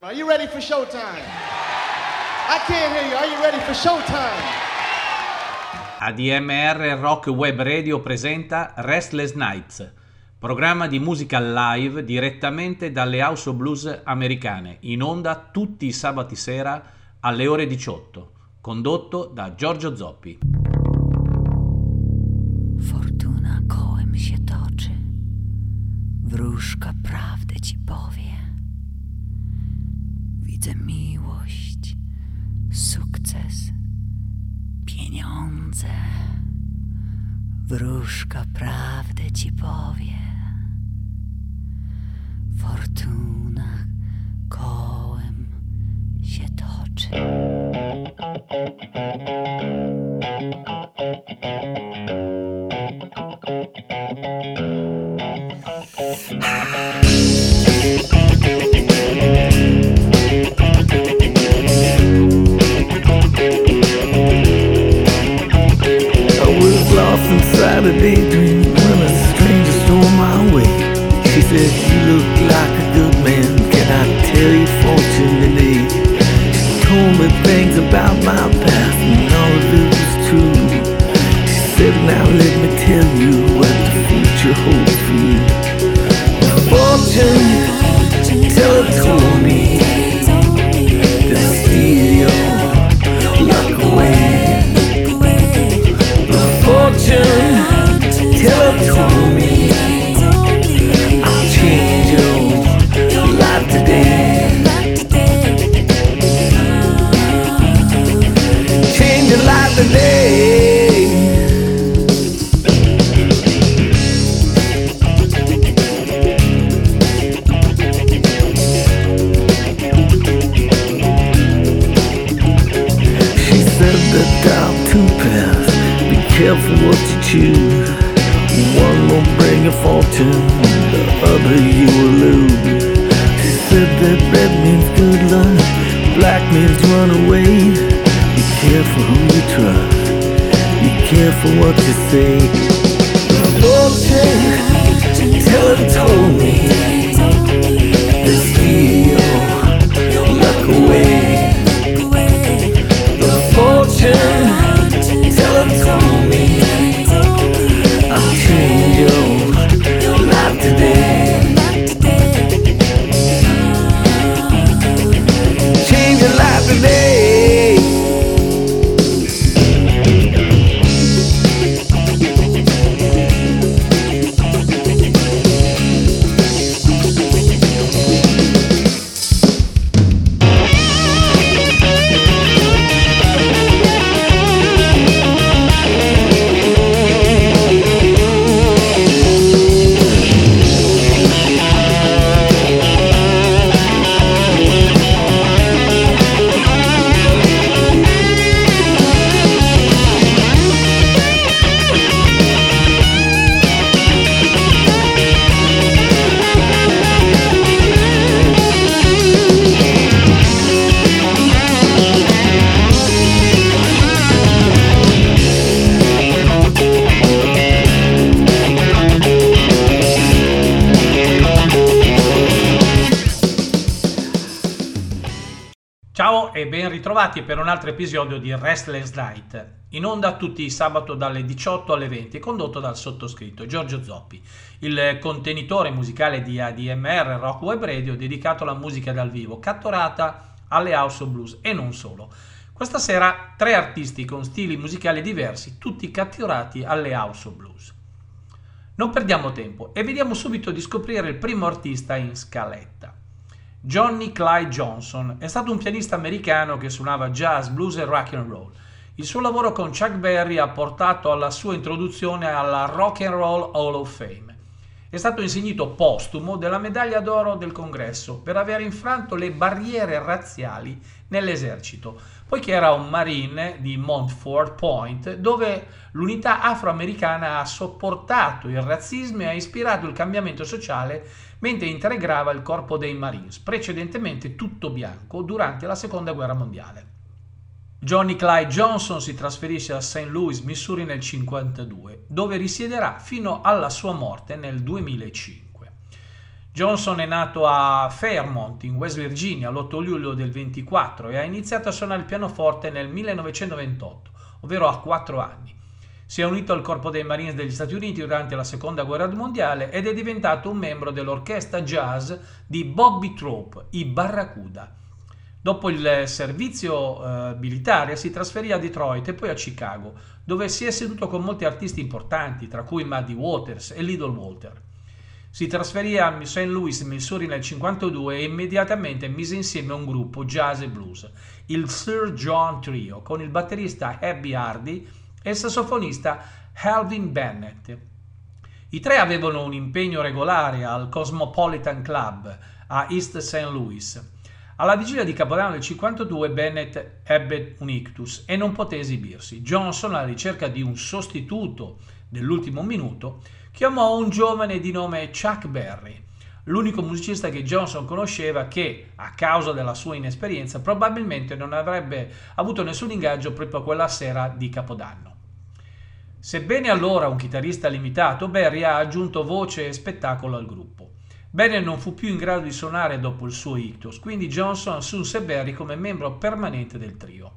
Are you ready for showtime? I can't hear you. Are you ready for showtime? ADMR Rock Web Radio presenta Restless Nights, programma di musica live direttamente dalle House of Blues americane, in onda tutti i sabati sera alle ore 18, condotto da Giorgio Zoppi. Fortuna kołem się toczy, wróżka prawdę ci powie. Widzę miłość, sukces, pieniądze. Wróżka prawdę ci powie. Fortuna kołem się toczy. Inside a daydream when a stranger stole my way. She said, you look like a good man, can I tell you fortune today? She told me things about my past and all of it was true. She said, now let me tell you what the future holds for you. Fortune, tell it to me, to steal your luck away. Fortune, tell it to me, I'll change your life today. Change your life today. She said the time to pass, careful what you choose. One will bring a fortune, the other you will lose. She said that red means good luck, black means run away. Be careful who you trust, be careful what you say. Fortune, tell it told me, to steal your luck away. The fortune, tell it to me, I'll change your life today. Change your life today. Ritrovati per un altro episodio di Restless Night, in onda tutti i sabato dalle 18 alle 20, condotto dal sottoscritto Giorgio Zoppi, il contenitore musicale di ADMR Rock Web Radio dedicato alla musica dal vivo, catturata alle House of Blues e non solo. Questa sera tre artisti con stili musicali diversi, tutti catturati alle House of Blues. Non perdiamo tempo e vediamo subito di scoprire il primo artista in scaletta. Johnny Clyde Johnson è stato un pianista americano che suonava jazz, blues e rock and roll. Il suo lavoro con Chuck Berry ha portato alla sua introduzione alla Rock and Roll Hall of Fame. È stato insignito postumo della medaglia d'oro del Congresso per aver infranto le barriere razziali nell'esercito, poiché era un marine di Montford Point, dove l'unità afroamericana ha sopportato il razzismo e ha ispirato il cambiamento sociale mentre integrava il corpo dei Marines, precedentemente tutto bianco, durante la Seconda Guerra Mondiale. Johnny Clyde Johnson si trasferisce a St. Louis, Missouri nel 1952, dove risiederà fino alla sua morte nel 2005. Johnson è nato a Fairmont, in West Virginia, l'8 luglio del 24 e ha iniziato a suonare il pianoforte nel 1928, ovvero a 4 anni. Si è unito al corpo dei Marines degli Stati Uniti durante la Seconda Guerra Mondiale ed è diventato un membro dell'orchestra jazz di Bobby Trope, i Barracuda. Dopo il servizio militare si trasferì a Detroit e poi a Chicago, dove si è seduto con molti artisti importanti, tra cui Muddy Waters e Little Walter. Si trasferì a St. Louis, Missouri nel 1952 e immediatamente mise insieme un gruppo jazz e blues, il Sir John Trio, con il batterista Herbie Hardy e il sassofonista Alvin Bennett. I tre avevano un impegno regolare al Cosmopolitan Club a East St. Louis. Alla vigilia di Capodanno del 1952 Bennett ebbe un ictus e non poté esibirsi. Johnson, alla ricerca di un sostituto dell'ultimo minuto, chiamò un giovane di nome Chuck Berry, l'unico musicista che Johnson conosceva che, a causa della sua inesperienza, probabilmente non avrebbe avuto nessun ingaggio proprio quella sera di Capodanno. Sebbene allora un chitarrista limitato, Berry ha aggiunto voce e spettacolo al gruppo. Bennett non fu più in grado di suonare dopo il suo ictus, quindi Johnson assunse Berry come membro permanente del trio.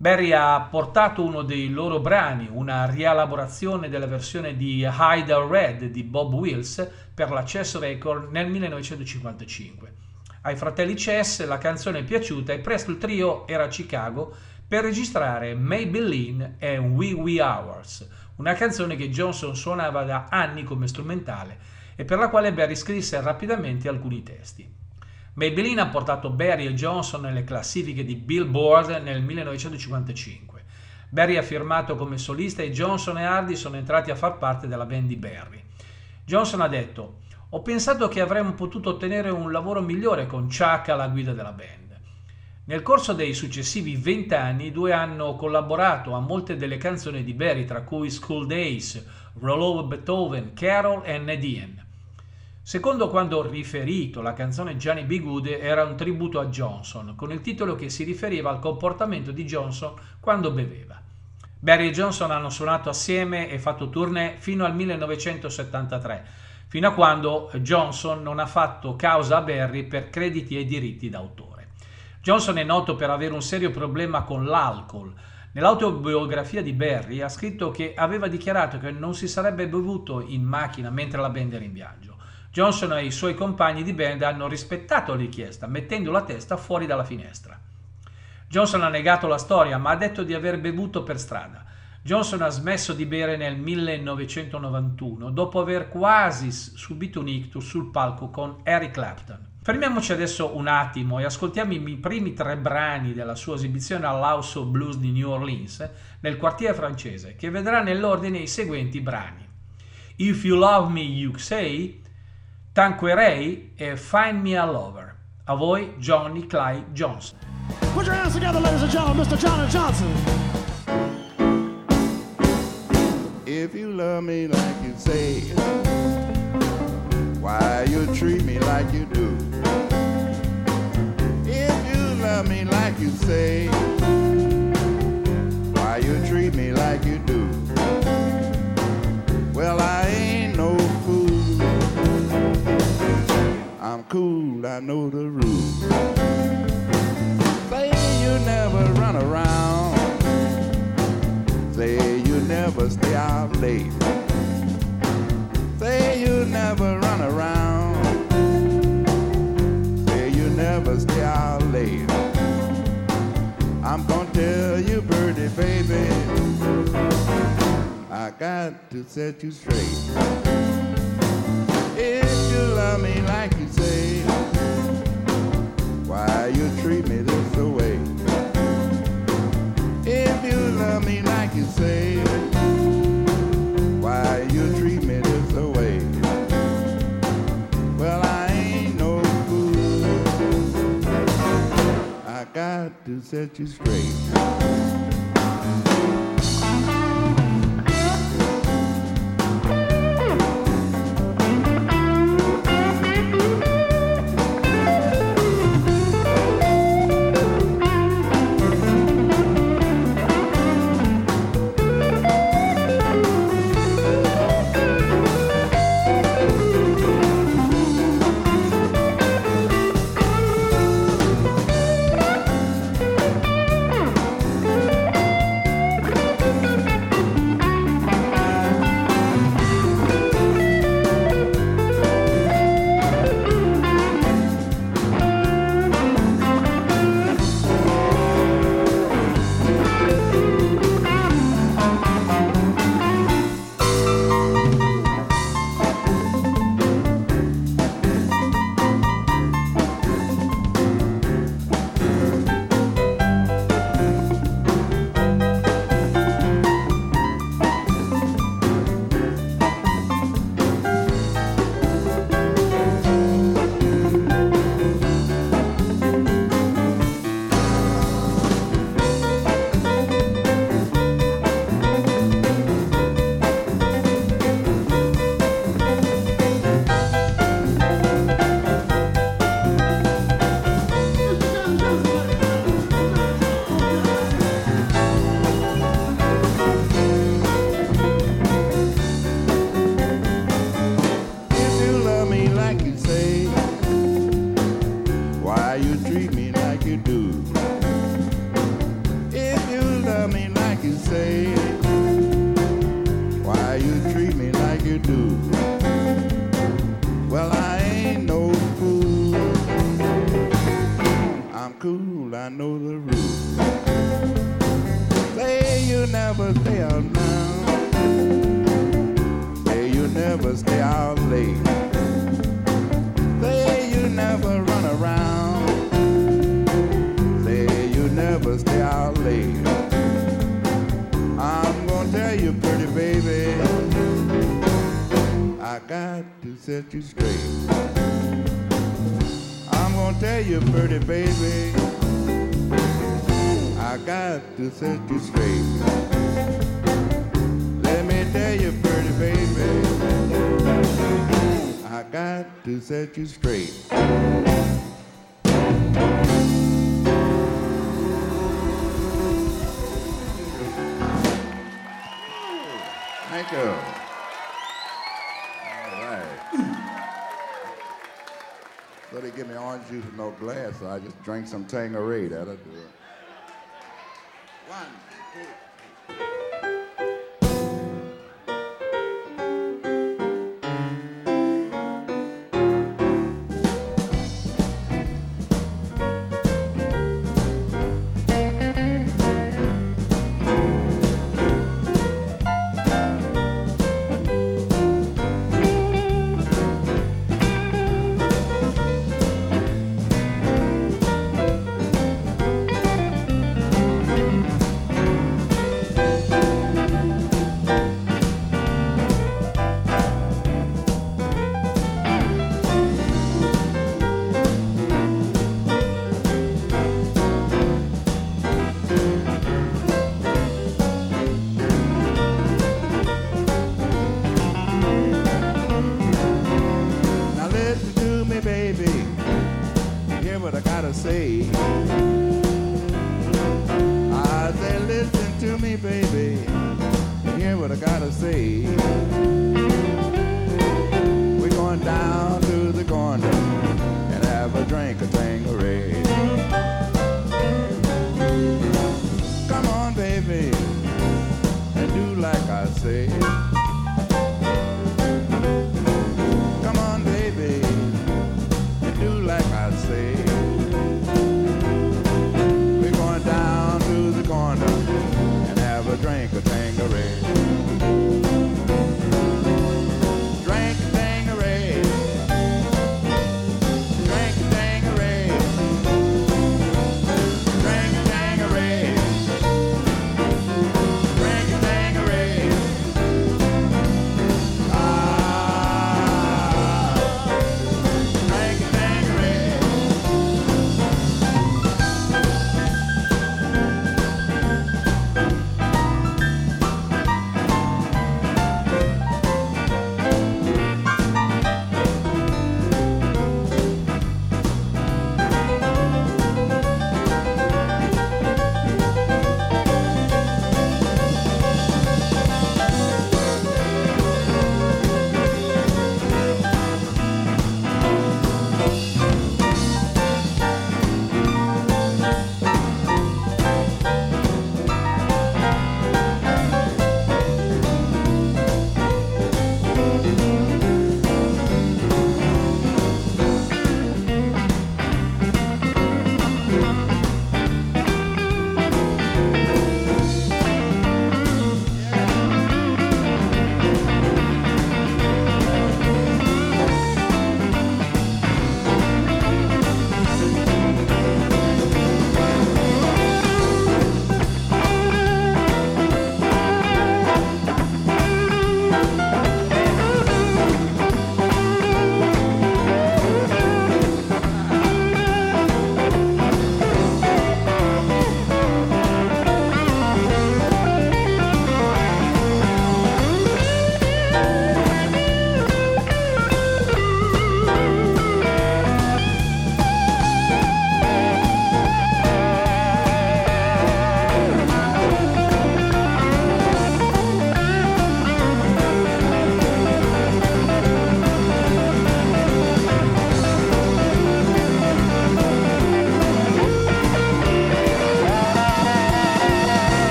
Berry ha portato uno dei loro brani, una rielaborazione della versione di Hide the Red di Bob Wills per la Chess Record nel 1955. Ai fratelli Chess la canzone è piaciuta e presto il trio era a Chicago per registrare Maybelline e Wee Wee Hours, una canzone che Johnson suonava da anni come strumentale e per la quale Berry scrisse rapidamente alcuni testi. Maybelline ha portato Berry e Johnson nelle classifiche di Billboard nel 1955. Berry ha firmato come solista e Johnson e Hardy sono entrati a far parte della band di Berry. Johnson ha detto: "Ho pensato che avremmo potuto ottenere un lavoro migliore con Chuck alla guida della band". Nel corso dei successivi 20 anni i due hanno collaborato a molte delle canzoni di Berry, tra cui School Days, Roll Over Beethoven, Carol e Nadine. Secondo quanto riferito, la canzone Johnny B. Goode era un tributo a Johnson, con il titolo che si riferiva al comportamento di Johnson quando beveva. Berry e Johnson hanno suonato assieme e fatto tournée fino al 1973, fino a quando Johnson non ha fatto causa a Berry per crediti e diritti d'autore. Johnson è noto per avere un serio problema con l'alcol. Nell'autobiografia di Berry ha scritto che aveva dichiarato che non si sarebbe bevuto in macchina mentre la band era in viaggio. Johnson e i suoi compagni di band hanno rispettato la richiesta, mettendo la testa fuori dalla finestra. Johnson ha negato la storia, ma ha detto di aver bevuto per strada. Johnson ha smesso di bere nel 1991, dopo aver quasi subito un ictus sul palco con Eric Clapton. Fermiamoci adesso un attimo e ascoltiamo i primi 3 brani della sua esibizione all'House of Blues di New Orleans, nel quartiere francese, che vedrà nell'ordine i seguenti brani: If You Love Me You Say, Tanqueray e Find Me a Lover. A voi Johnny Clyde Johnson. Put your hands together, ladies and gentlemen, Mr. Johnny Johnson. If you love me like you say, why you treat me like you do? If you love me like you say, why you treat me like you do? Well, I ain't no fool. I'm cool, I know the rules. Say you never run around. Say you never stay out late. Say you never run around. Say you never stay out late. I'm gonna tell you, birdie, baby, I got to set you straight. If you love me like you say, why you treat me this way? If you love me like you say, why you treat me this way? Well, I ain't no fool. I got to set you straight. treat me like you do. If you love me like you say, why you treat me like you do? Well, I ain't no fool. I'm cool, I know the rules. Say you never stay out now. Say you never stay out late. Say you never run around. Say you never stay out late. I'm gonna tell you, pretty baby, I got to set you straight. I'm gonna tell you, pretty baby, I got to set you straight. Let me tell you, pretty baby, I got to set you straight. Thank you. All right. So they give me orange juice with no glass, so I just drank some Tangerade. That'll do it. 1, 2, 3.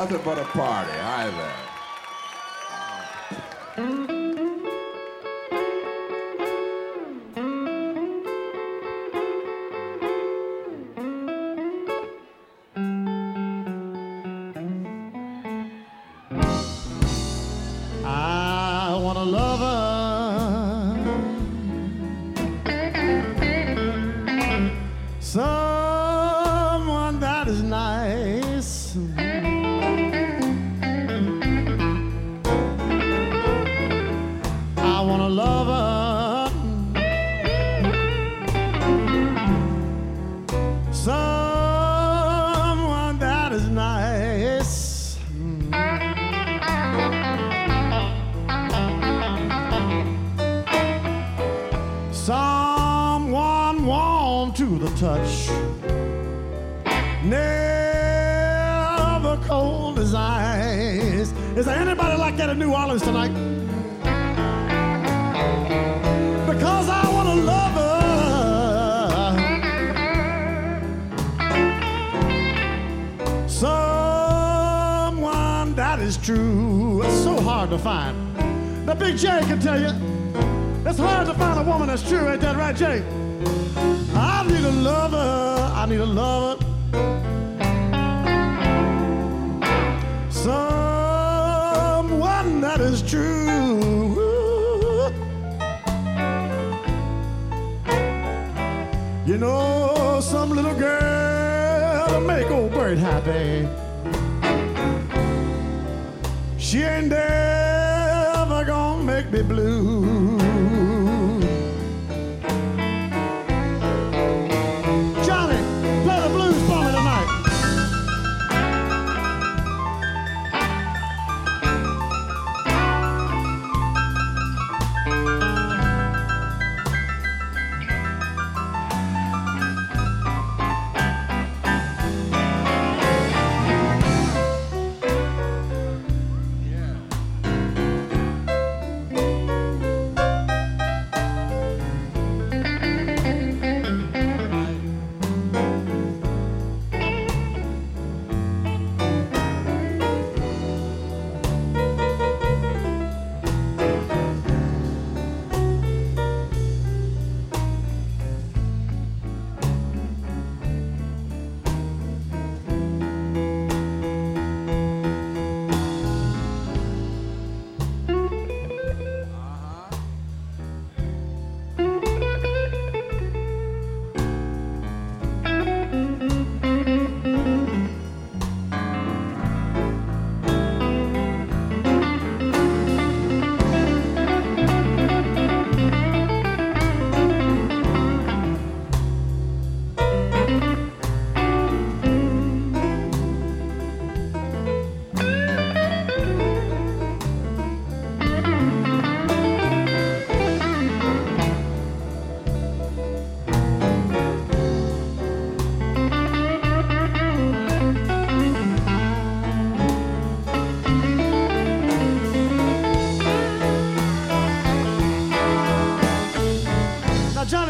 Nothing but a party. Hi there.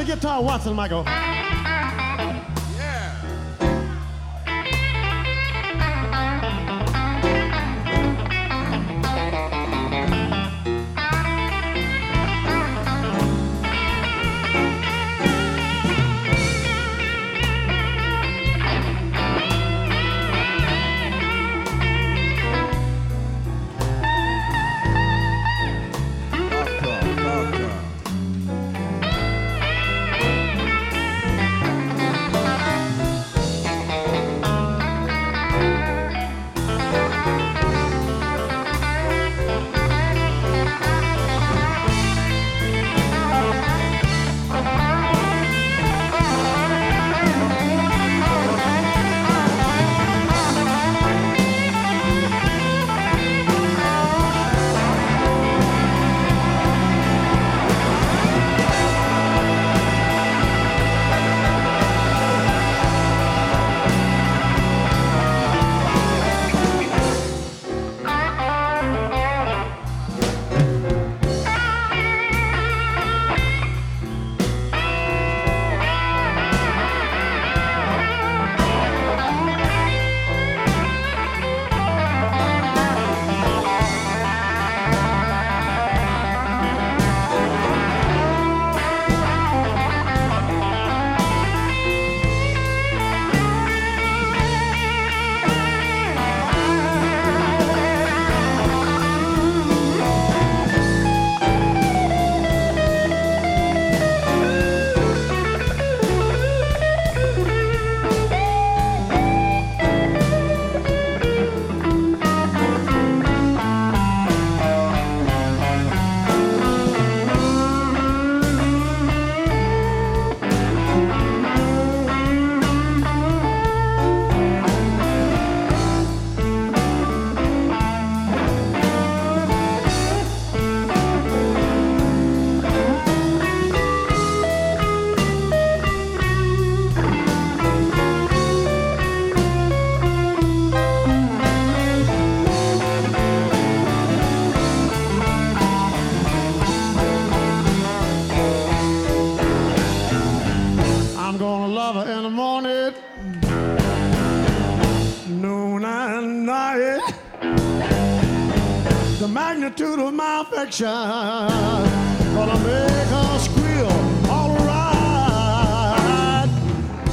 Guitar Watson, Michael. the magnitude of my affection, gonna make her squeal, all right.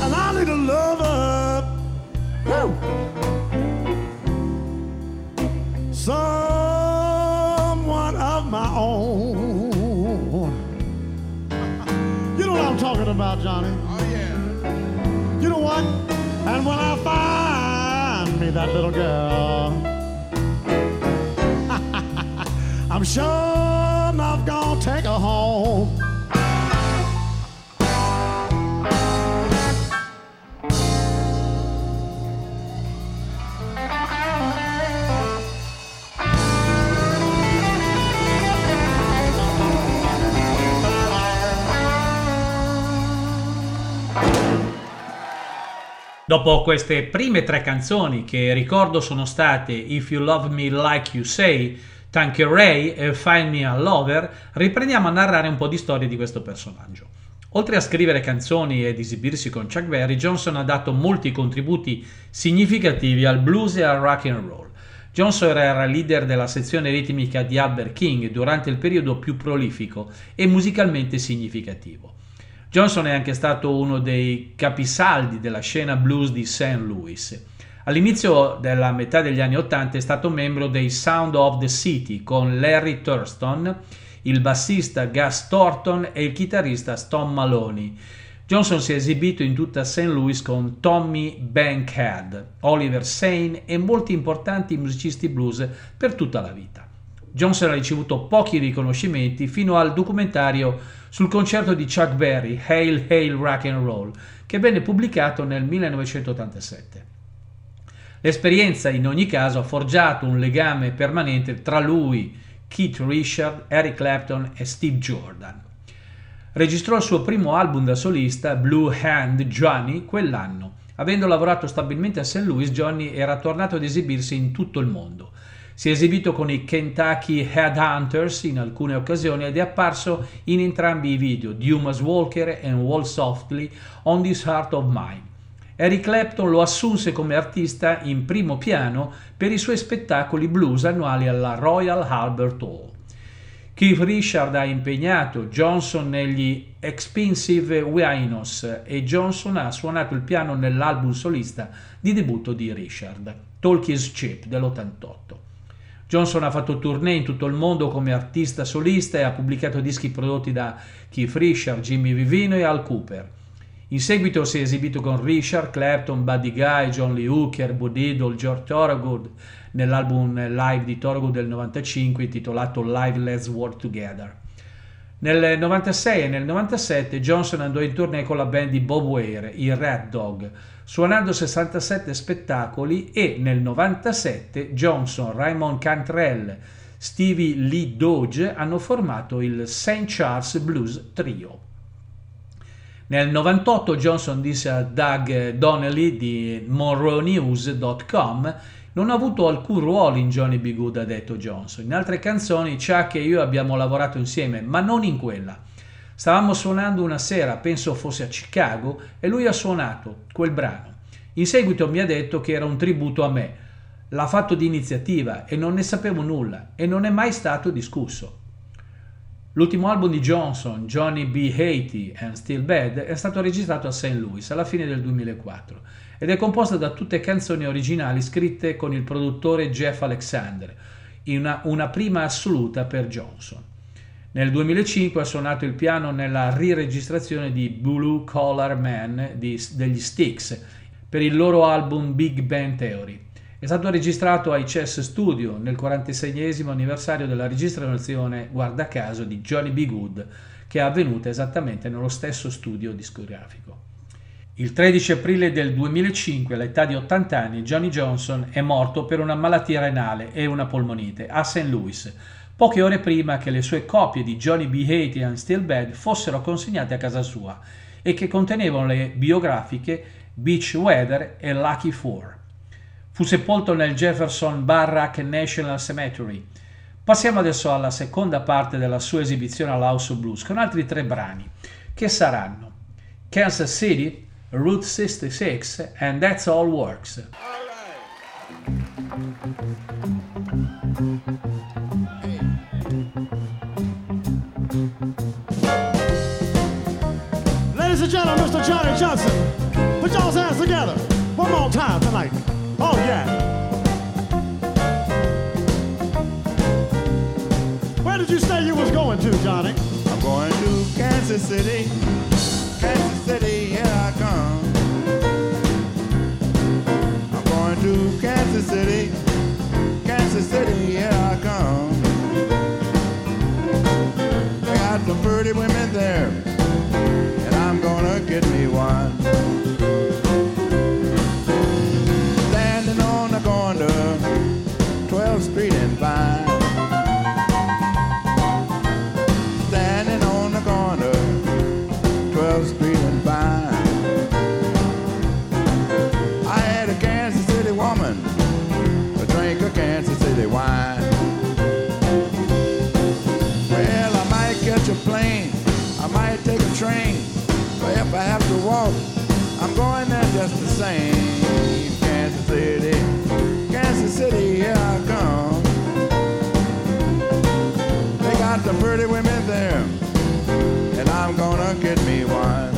And I need a lover, woo, someone of my own. You know what I'm talking about, Johnny. Oh yeah. You know what? And when I find me that little girl, I'm sure I'm not gonna take her home. Dopo queste prime tre canzoni, che ricordo sono state If You Love Me Like You Say, Thank You Ray e Find Me a Lover, riprendiamo a narrare un po' di storia di questo personaggio. Oltre a scrivere canzoni ed esibirsi con Chuck Berry, Johnson ha dato molti contributi significativi al blues e al rock and roll. Johnson era leader della sezione ritmica di Albert King durante il periodo più prolifico e musicalmente significativo. Johnson è anche stato uno dei capisaldi della scena blues di St. Louis. All'inizio della metà degli anni '80 è stato membro dei Sound of the City con Larry Thurston, il bassista Gus Thornton e il chitarrista Tom Maloney. Johnson si è esibito in tutta St. Louis con Tommy Bankhead, Oliver Sane e molti importanti musicisti blues per tutta la vita. Johnson ha ricevuto pochi riconoscimenti fino al documentario sul concerto di Chuck Berry, Hail Hail Rock and Roll, che venne pubblicato nel 1987. L'esperienza, in ogni caso, ha forgiato un legame permanente tra lui, Keith Richards, Eric Clapton e Steve Jordan. Registrò il suo primo album da solista, Blue Hand Johnny, quell'anno. Avendo lavorato stabilmente a St. Louis, Johnny era tornato ad esibirsi in tutto il mondo. Si è esibito con i Kentucky Headhunters in alcune occasioni ed è apparso in entrambi i video, Dumas Walker e Walk Softly, On This Heart of Mine. Eric Clapton lo assunse come artista in primo piano per i suoi spettacoli blues annuali alla Royal Albert Hall. Keith Richards ha impegnato Johnson negli Expensive Winos e Johnson ha suonato il piano nell'album solista di debutto di Richards, Talk Is Cheap dell'88. Johnson ha fatto tournée in tutto il mondo come artista solista e ha pubblicato dischi prodotti da Keith Richards, Jimmy Vivino e Al Cooper. In seguito si è esibito con Richard, Clapton, Buddy Guy, John Lee Hooker, Bo Diddley, George Thorogood nell'album live di Thorogood del 95 intitolato Live Let's Work Together. Nel 96 e nel 97 Johnson andò in tournée con la band di Bob Weir, i Red Dog, suonando 67 spettacoli e nel 97 Johnson, Raymond Cantrell, Stevie Lee Dodge hanno formato il St. Charles Blues Trio. Nel 1998 Johnson disse a Doug Donnelly di MonroeNews.com: non ho avuto alcun ruolo in Johnny B. Goode, ha detto Johnson. In altre canzoni Chuck e io abbiamo lavorato insieme, ma non in quella. Stavamo suonando una sera, penso fosse a Chicago, e lui ha suonato quel brano. In seguito mi ha detto che era un tributo a me. L'ha fatto di iniziativa e non ne sapevo nulla e non è mai stato discusso. L'ultimo album di Johnson, Johnny B Hate and Still Bad, è stato registrato a St. Louis alla fine del 2004 ed è composto da tutte canzoni originali scritte con il produttore Jeff Alexander, una prima assoluta per Johnson. Nel 2005 ha suonato il piano nella riregistrazione di Blue Collar Man degli Styx per il loro album Big Bang Theory. È stato registrato ai Chess Studio nel 46esimo anniversario della registrazione, guarda caso, di Johnny B. Goode, che è avvenuta esattamente nello stesso studio discografico. Il 13 aprile del 2005, all'età di 80 anni, Johnny Johnson è morto per una malattia renale e una polmonite a St. Louis, poche ore prima che le sue copie di Johnny B. Hate and Still Bad fossero consegnate a casa sua e che contenevano le biografiche Beach Weather e Lucky Four. Fu sepolto nel Jefferson Barrack National Cemetery. Passiamo adesso alla seconda parte della sua esibizione all'House of Blues con altri tre brani, che saranno Kansas City, Route 66 and That's All Works. All right. Ladies and gentlemen, Mr. Johnny Johnson. Put y'all's hands together one more time tonight. Oh, yeah. Where did you say you was going to, Johnny? I'm going to Kansas City. Kansas City, here I come. I'm going to Kansas City. Kansas City, here I come. They got some pretty women there, and I'm gonna get me one. Standing on the corner, 12th Street and Vine. Standing on the corner, 12th Street and Vine. I had a Kansas City woman, a drink of Kansas City wine. Well, I might catch a plane, I might take a train, but if I have to walk, I'm going there just the same. Kansas City, Kansas City, here I come. They got the pretty women there, and I'm gonna get me one.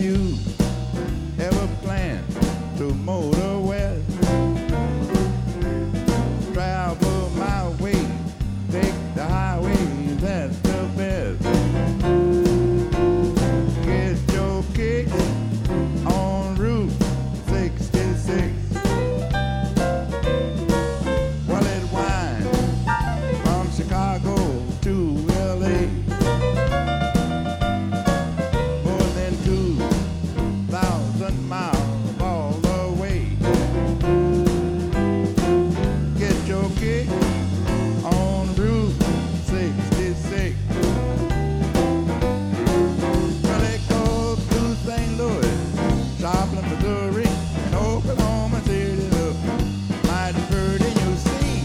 if you ever plan to motor west. Travel my way, take the highway, that's the best. Get your kick on Route 66. Well, it winds from Chicago to L.A. More than 2,000 miles all the way. Get your kick on Route 66. Well, it goes through St. Louis, Joplin, Missouri, and Oklahoma City. Look, mighty pretty you see.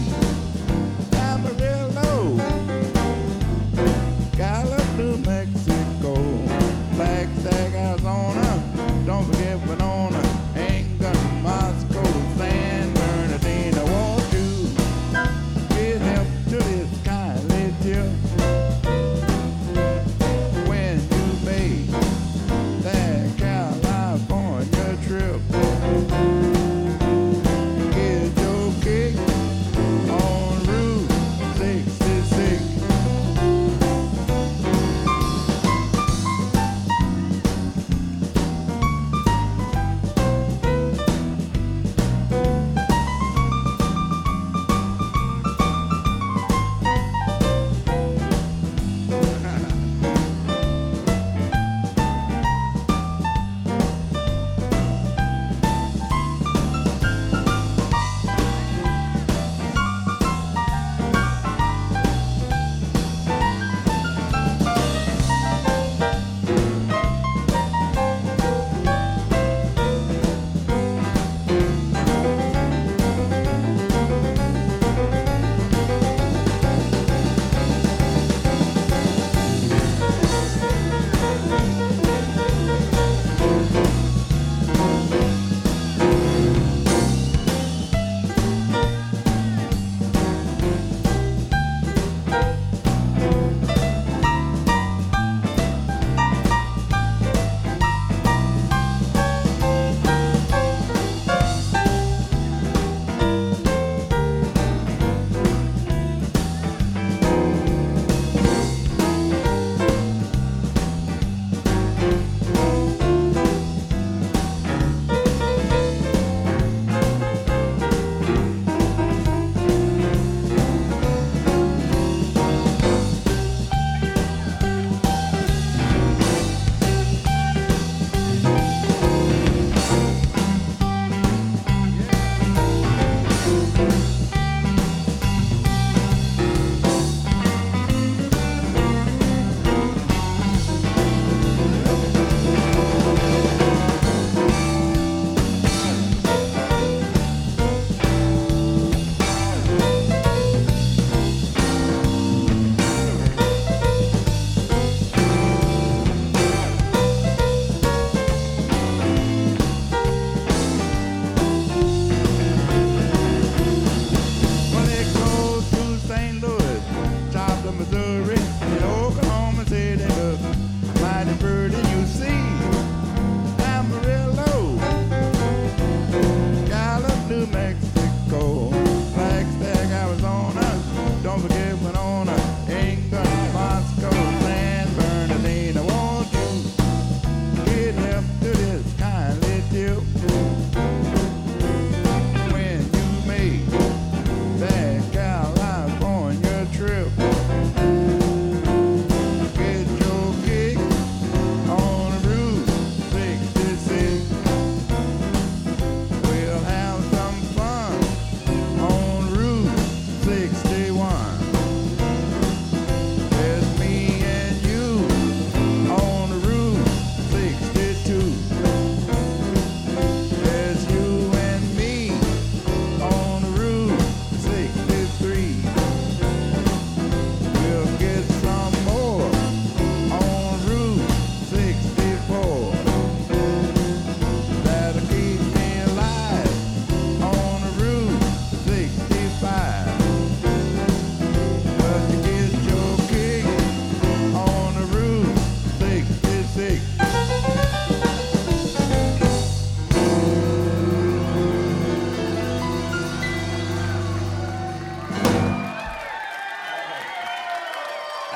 Amarillo, Gallup, New Mexico, Flagstaff, Arizona, don't forget Winona, England, Moscow, San Bernardino. Won't you give help to this kindly dear when you make that California trip? Get your kick on Route 66.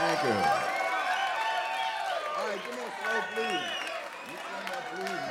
Thank you. All right, give me a slow blues. You play that blues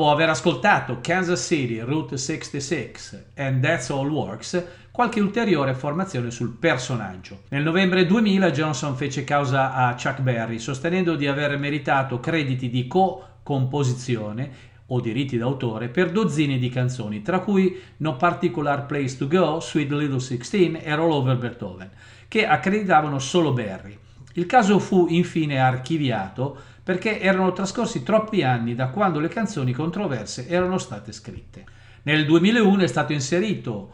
dopo aver ascoltato Kansas City, Route 66 and That's All Works, qualche ulteriore formazione sul personaggio. Nel novembre 2000 Johnson fece causa a Chuck Berry, sostenendo di aver meritato crediti di co-composizione o diritti d'autore per dozzine di canzoni, tra cui No Particular Place to Go, Sweet Little Sixteen e Roll Over Beethoven, che accreditavano solo Berry. Il caso fu infine archiviato perché erano trascorsi troppi anni da quando le canzoni controverse erano state scritte. Nel 2001 è stato inserito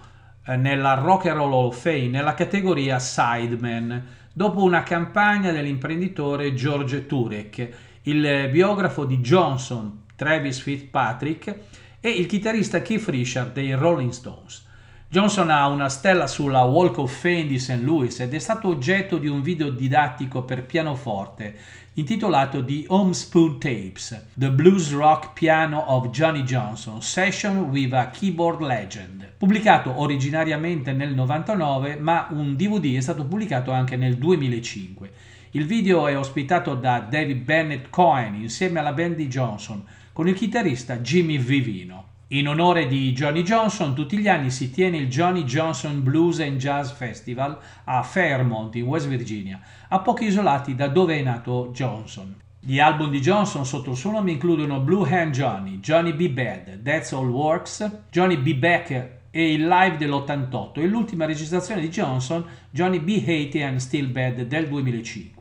nella Rock and Roll Hall of Fame nella categoria Sideman, dopo una campagna dell'imprenditore George Turek, il biografo di Johnson, Travis Fitzpatrick, e il chitarrista Keith Richards dei Rolling Stones. Johnson ha una stella sulla Walk of Fame di St. Louis ed è stato oggetto di un video didattico per pianoforte intitolato The Homespoon Tapes, The Blues Rock Piano of Johnny Johnson, Session with a Keyboard Legend, pubblicato originariamente nel 99, ma un DVD è stato pubblicato anche nel 2005. Il video è ospitato da David Bennett Cohen insieme alla band di Johnson con il chitarrista Jimmy Vivino. In onore di Johnny Johnson, tutti gli anni si tiene il Johnny Johnson Blues and Jazz Festival a Fairmont, in West Virginia, a pochi isolati da dove è nato Johnson. Gli album di Johnson sotto il suo nome includono Blue Hand Johnny, Johnny B Bad, That's All Works, Johnny B Back e il live dell'88 e l'ultima registrazione di Johnson, Johnny B Hate and Still Bad del 2005.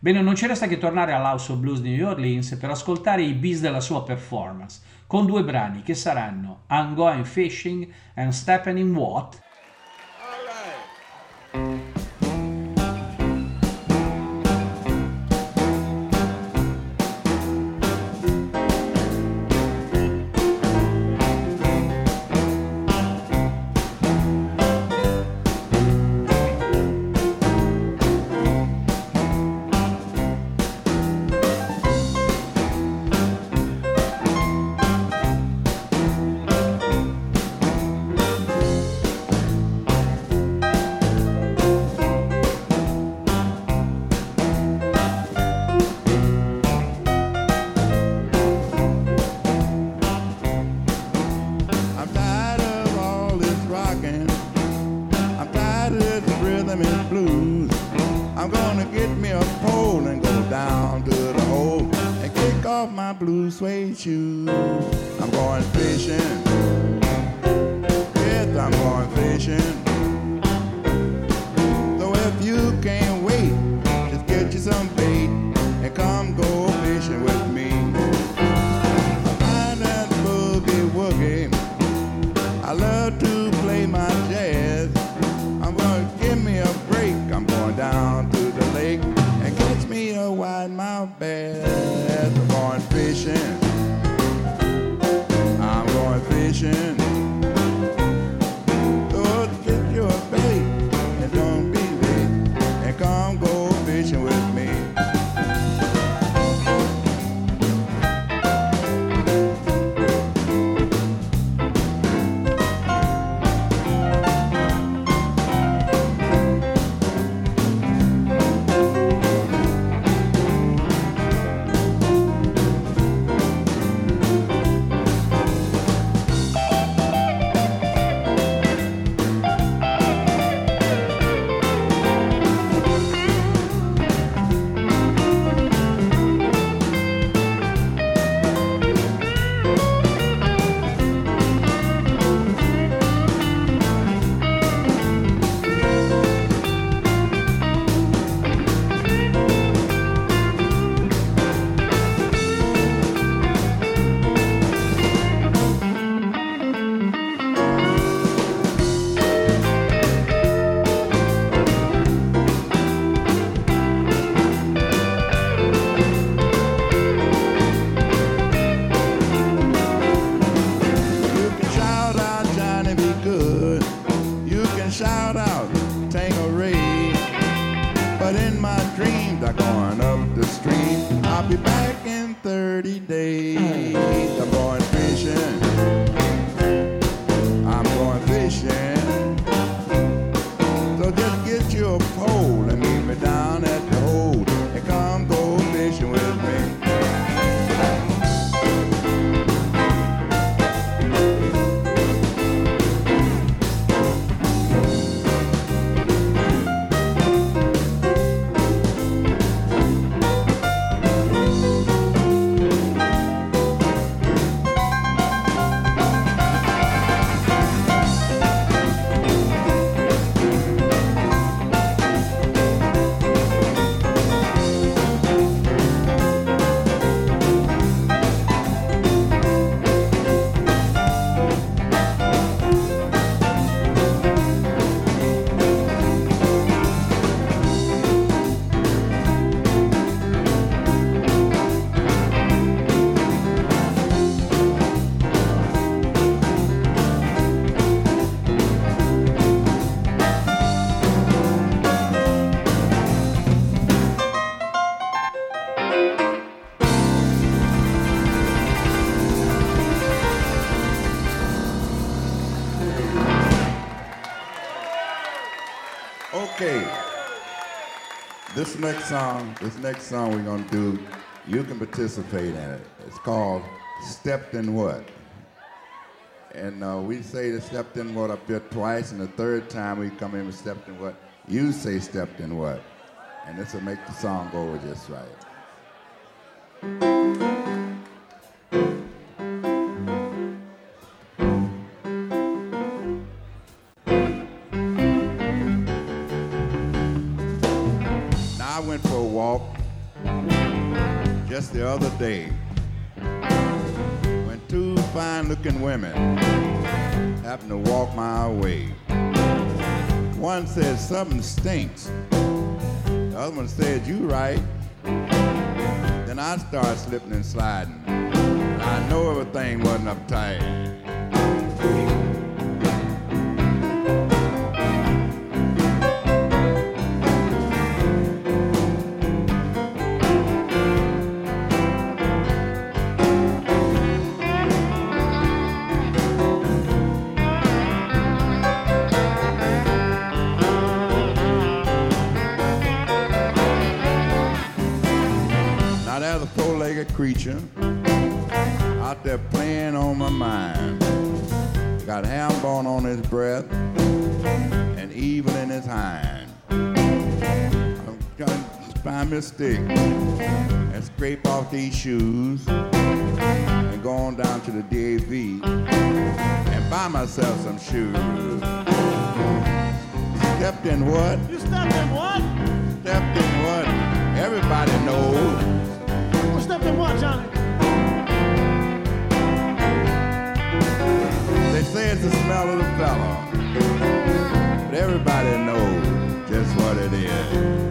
Bene, non ci resta che tornare all'House of Blues di New Orleans per ascoltare i bis della sua performance, con due brani che saranno I'm Going Fishing and Steppin' in What? All right. Okay. This next song we're gonna do, you can participate in it. It's called Stepped in What. And we say the stepped in what up here twice, and the third time we come in with stepped in what, you say stepped in what. And this will make the song go over just right. Just the other day, when two fine-looking women happened to walk my way. One said, something stinks. The other one said, you right. Then I started slipping and sliding. And I know everything wasn't uptight. Creature out there playing on my mind. Got ham-bone on his breath and evil in his hind. I'm trying to find me a stick and scrape off these shoes and go on down to the DAV and buy myself some shoes. Stepped in what? You stepped in what? Stepped in what? Everybody knows. Step in what, Johnny? They say it's the smell of the fella, but everybody knows just what it is.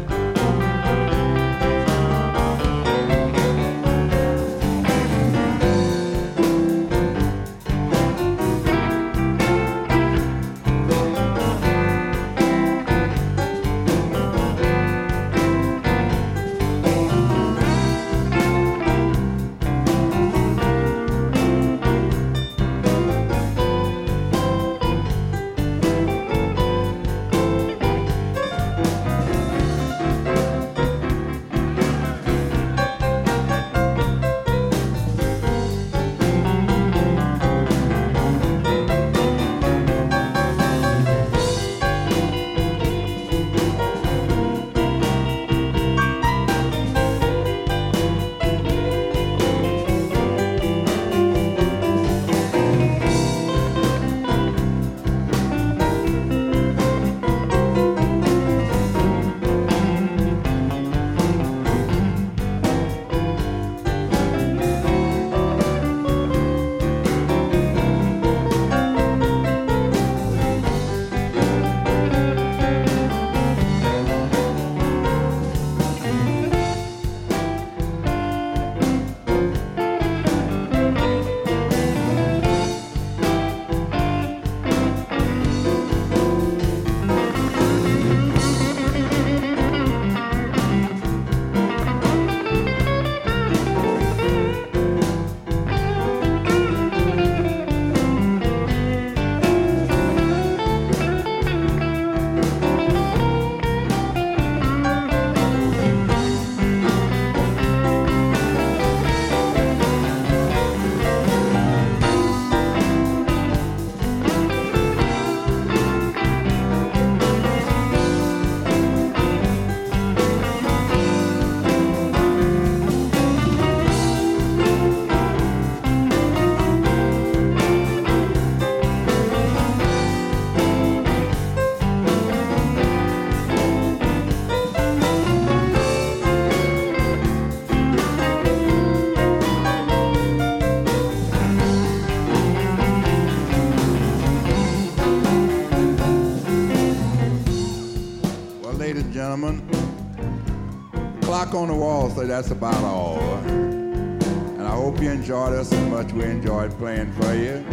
On the wall, so that's about all. And I hope you enjoyed us as much we enjoyed playing for you.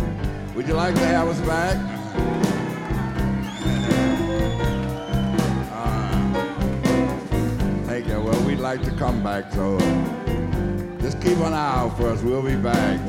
Would you like to have us back? Thank you. Well, we'd like to come back, so just keep an eye out for us. We'll be back.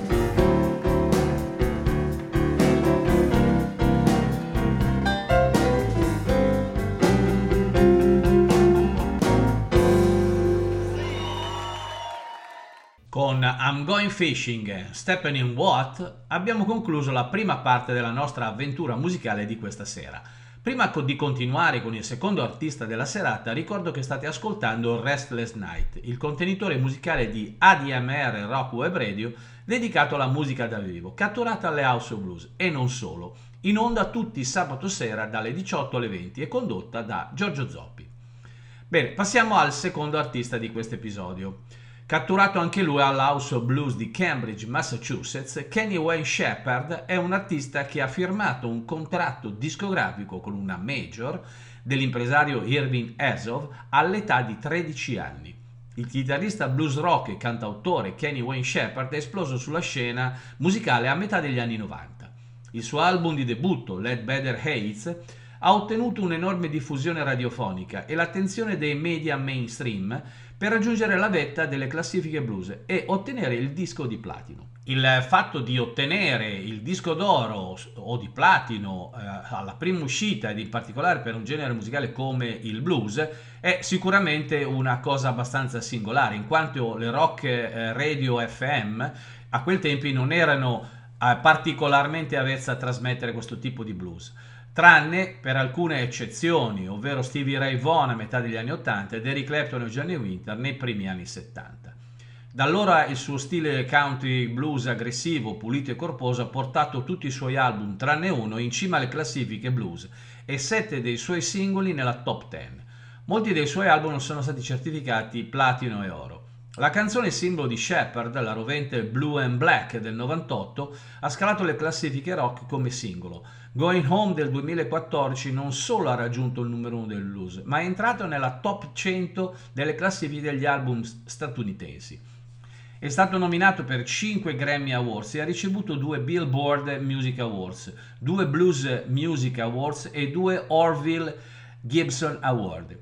I'm Going Fishing, Steppin' in What, abbiamo concluso la prima parte della nostra avventura musicale di questa sera. Prima di continuare con il secondo artista della serata, ricordo che state ascoltando Restless Night, il contenitore musicale di ADMR Rock Web Radio dedicato alla musica da vivo, catturata alle House of Blues e non solo, in onda tutti sabato sera dalle 18 alle 20 e condotta da Giorgio Zoppi. Bene, passiamo al secondo artista di questo episodio. Catturato anche lui all'House of Blues di Cambridge, Massachusetts, Kenny Wayne Shepherd è un artista che ha firmato un contratto discografico con una major dell'impresario Irving Ezov all'età di 13 anni. Il chitarrista blues rock e cantautore Kenny Wayne Shepherd è esploso sulla scena musicale a metà degli anni 90. Il suo album di debutto, Let Better Hates, ha ottenuto un'enorme diffusione radiofonica e l'attenzione dei media mainstream per raggiungere la vetta delle classifiche blues e ottenere il disco di platino. Il fatto di ottenere il disco d'oro o di platino alla prima uscita, ed in particolare per un genere musicale come il blues, è sicuramente una cosa abbastanza singolare, in quanto le rock radio FM a quel tempo non erano particolarmente avvezze a trasmettere questo tipo di blues, tranne per alcune eccezioni, ovvero Stevie Ray Vaughan a metà degli anni 80 ed Eric Clapton e Johnny Winter nei primi anni 70. Da allora il suo stile country blues aggressivo, pulito e corposo ha portato tutti i suoi album, tranne uno, in cima alle classifiche blues e 7 dei suoi singoli nella top 10. Molti dei suoi album sono stati certificati platino e oro. La canzone simbolo di Shepherd, la rovente Blue and Black del 98, ha scalato le classifiche rock come singolo. Going Home del 2014 non solo ha raggiunto il numero 1 del blues, ma è entrato nella top 100 delle classifiche degli album statunitensi. È stato nominato per 5 Grammy Awards e ha ricevuto 2 Billboard Music Awards, 2 Blues Music Awards e 2 Orville Gibson Award.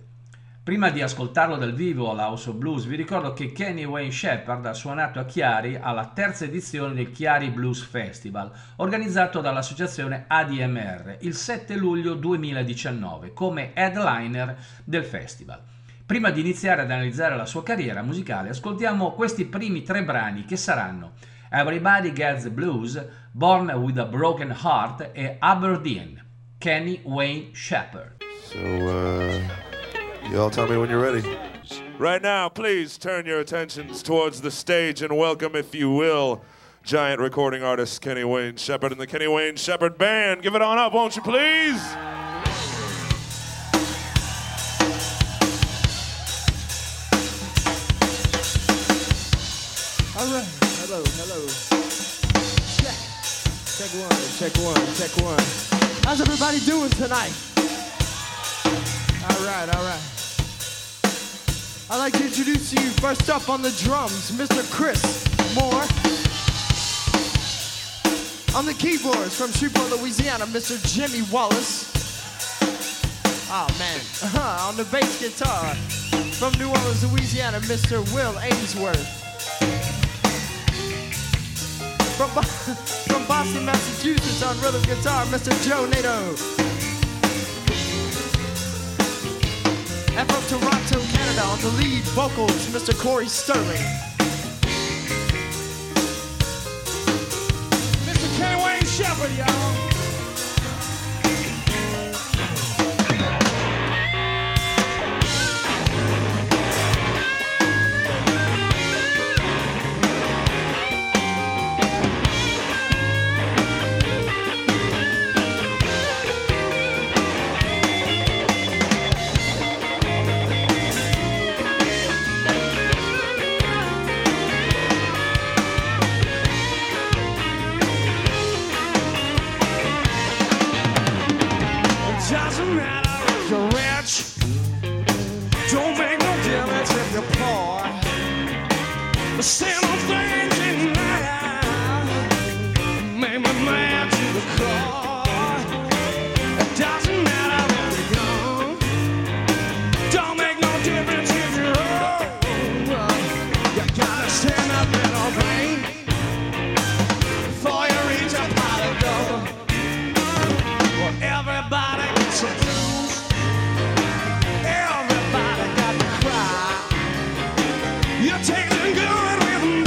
Prima di ascoltarlo dal vivo alla House of Blues, vi ricordo che Kenny Wayne Shepherd ha suonato a Chiari alla terza edizione del Chiari Blues Festival, organizzato dall'associazione ADMR il 7 luglio 2019 come headliner del festival. Prima di iniziare ad analizzare la sua carriera musicale, ascoltiamo questi primi 3 brani che saranno Everybody Gets the Blues, Born with a Broken Heart e Aberdeen, Kenny Wayne Shepherd. Y'all tell me when you're ready. Right now, please turn your attentions towards the stage and welcome, if you will, giant recording artist Kenny Wayne Shepherd and the Kenny Wayne Shepherd Band. Give it on up, won't you please? All right. Hello, hello. Check. Check one, check one, check one. How's everybody doing tonight? All right, all right. I'd like to introduce you first up on the drums, Mr. Chris Moore. On the keyboards from Shreveport, Louisiana, Mr. Jimmy Wallace. Oh man. On the bass guitar from New Orleans, Louisiana, Mr. Will Ainsworth. From Boston, Massachusetts, on rhythm guitar, Mr. Joe Nato. And from Toronto, Canada, on the lead vocals, Mr. Corey Sterling. Mr. Kenny Wayne Shepherd, y'all. Take them good with me.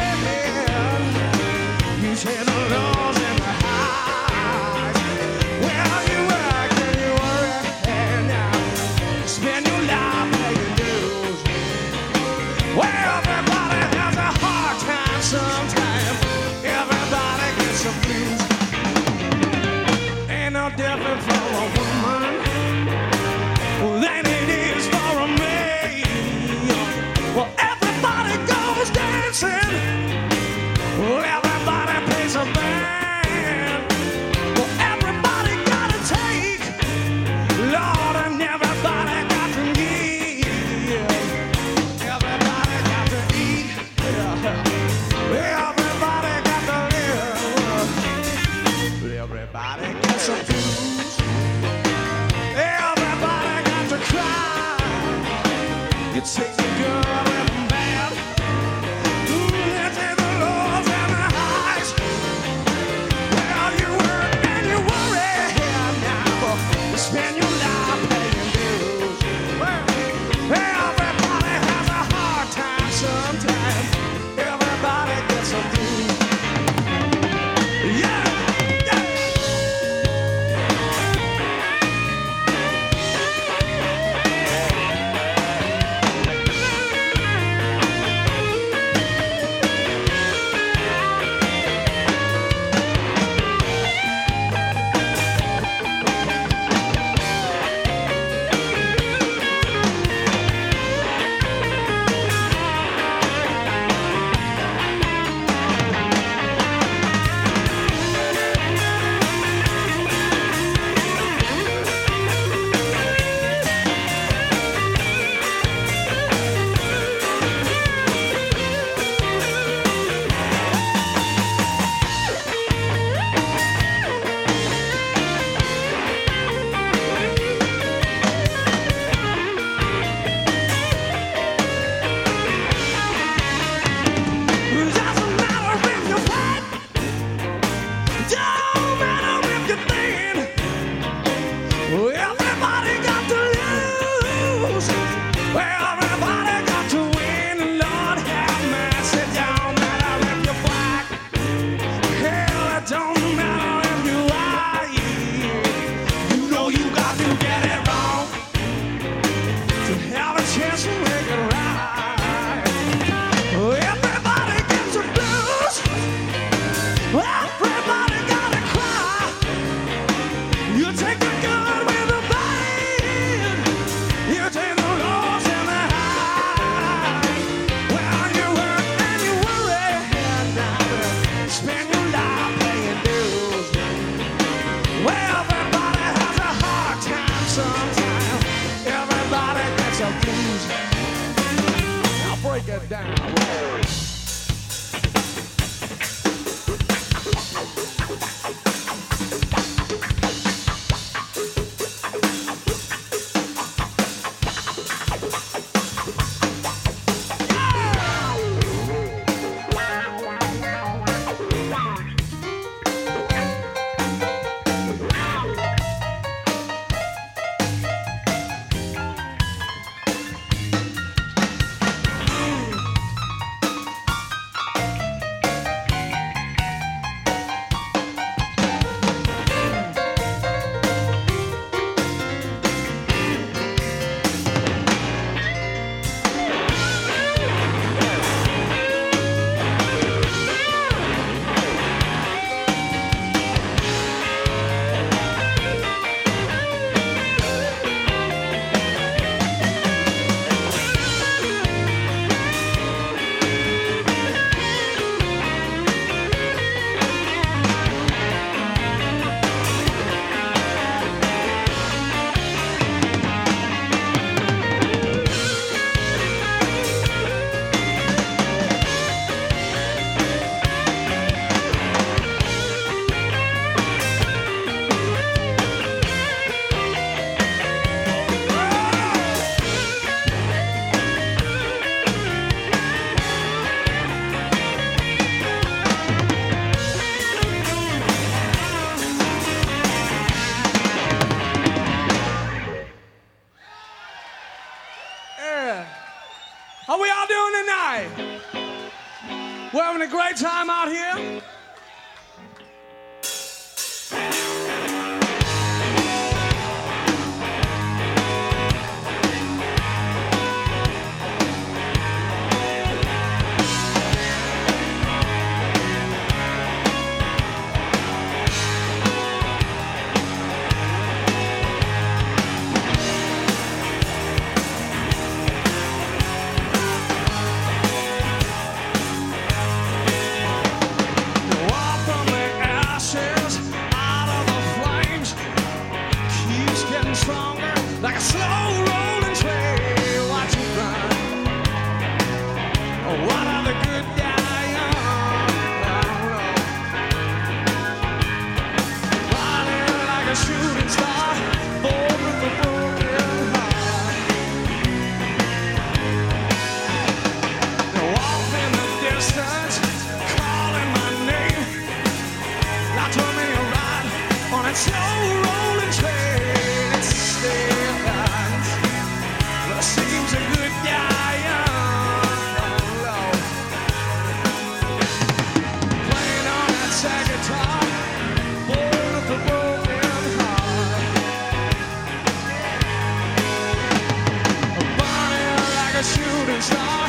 Well,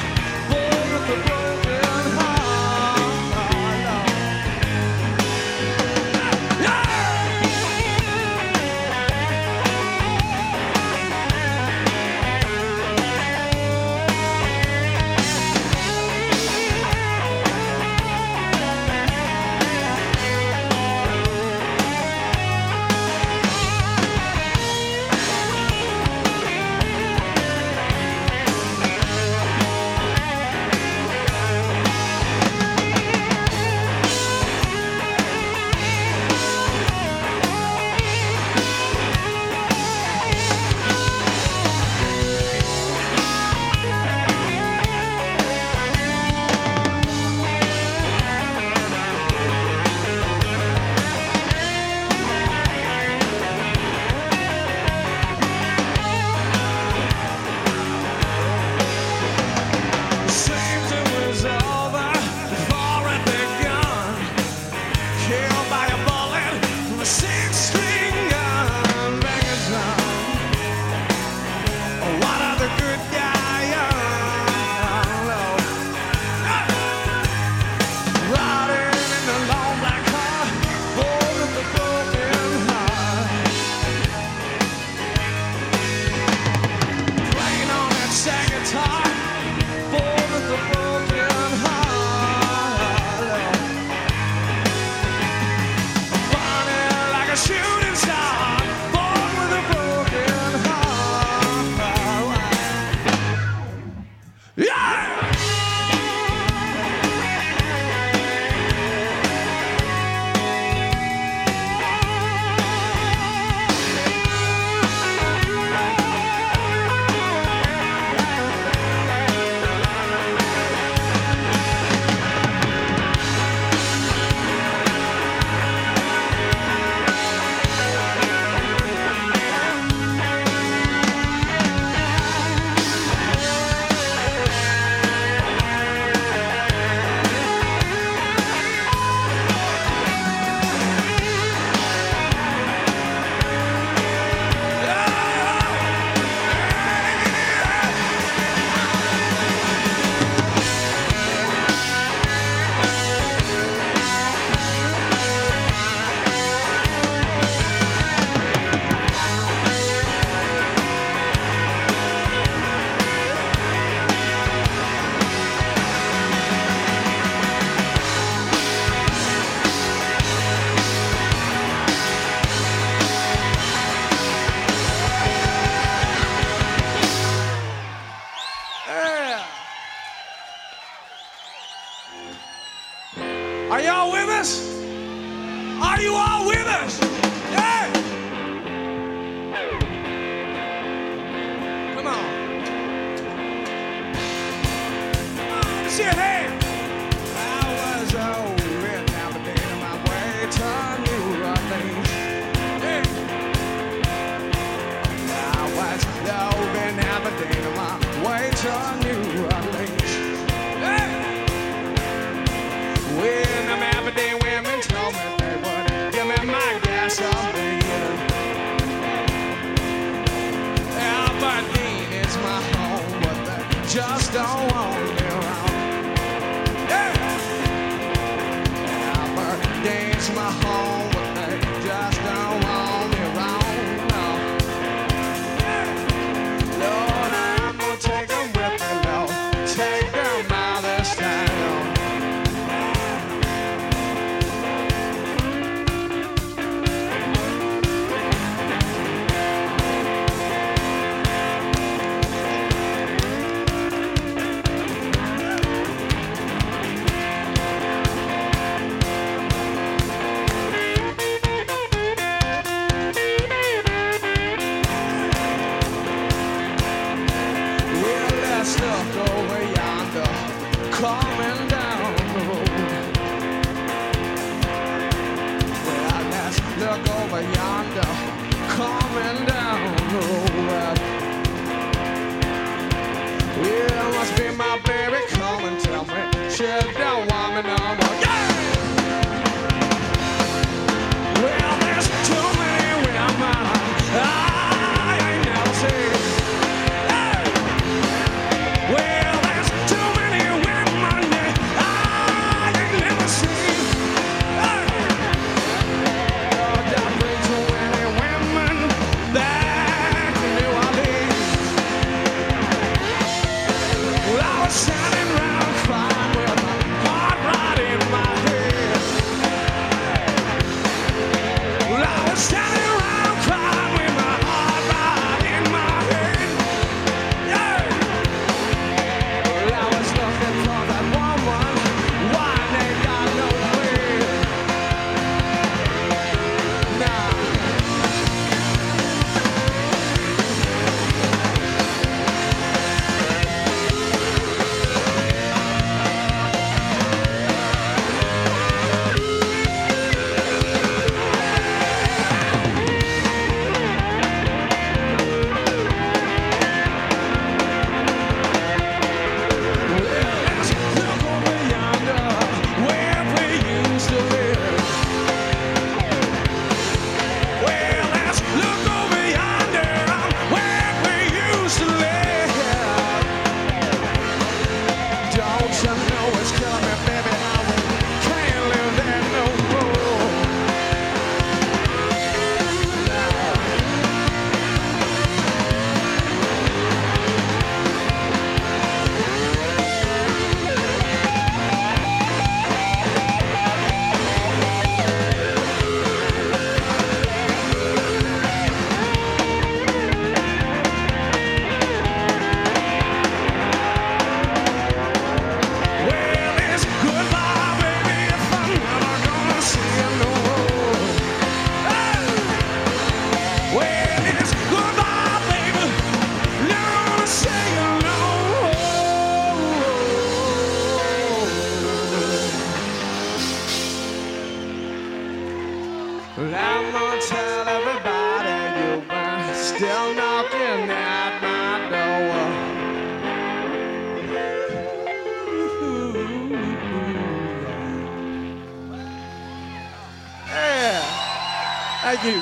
Like You.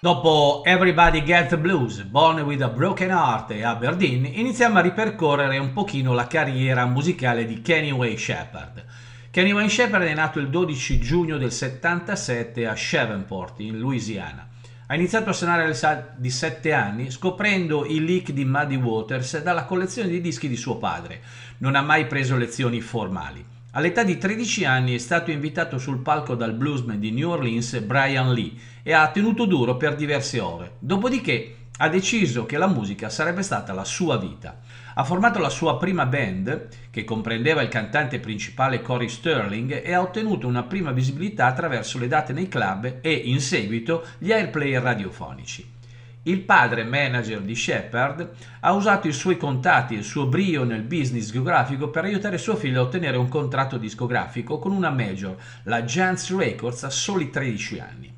Dopo Everybody Gets the Blues, Born with a Broken Heart e Aberdeen, iniziamo a ripercorrere un pochino la carriera musicale di Kenny Wayne Shepherd. Kenny Wayne Shepherd è nato il 12 giugno del 77 a Shreveport, in Louisiana. Ha iniziato a suonare all'età di 7 anni, scoprendo i lick di Muddy Waters dalla collezione di dischi di suo padre. Non ha mai preso lezioni formali. All'età di 13 anni è stato invitato sul palco dal bluesman di New Orleans Bryan Lee e ha tenuto duro per diverse ore. Dopodiché ha deciso che la musica sarebbe stata la sua vita. Ha formato la sua prima band, che comprendeva il cantante principale Corey Sterling, e ha ottenuto una prima visibilità attraverso le date nei club e, in seguito, gli airplay radiofonici. Il padre, manager di Shepherd, ha usato i suoi contatti e il suo brio nel business discografico per aiutare suo figlio a ottenere un contratto discografico con una major, la Giants Records, a soli 13 anni.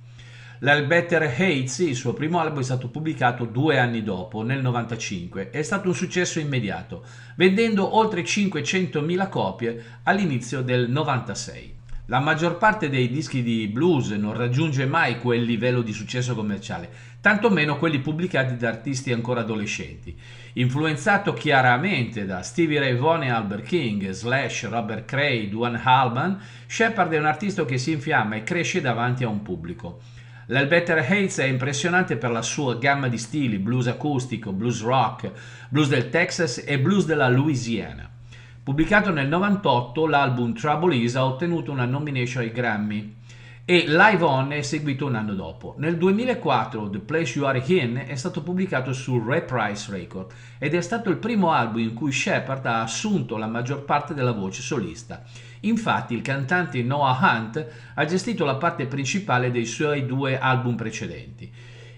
L'Albetter Hates, il suo primo album, è stato pubblicato 2 anni dopo, nel 95. È stato un successo immediato, vendendo oltre 500.000 copie all'inizio del 96. La maggior parte dei dischi di blues non raggiunge mai quel livello di successo commerciale, tantomeno quelli pubblicati da artisti ancora adolescenti. Influenzato chiaramente da Stevie Ray Vaughan e Albert King, Slash, Robert Cray, Duane Allman, Shepherd è un artista che si infiamma e cresce davanti a un pubblico. L'Albetter Hates è impressionante per la sua gamma di stili, blues acustico, blues rock, blues del Texas e blues della Louisiana. Pubblicato nel 98, l'album Trouble Is ha ottenuto una nomination ai Grammy e Live On è seguito un anno dopo. Nel 2004 The Place You Are In è stato pubblicato su Reprise Records ed è stato il primo album in cui Shepherd ha assunto la maggior parte della voce solista. Infatti il cantante Noah Hunt ha gestito la parte principale dei suoi 2 album precedenti.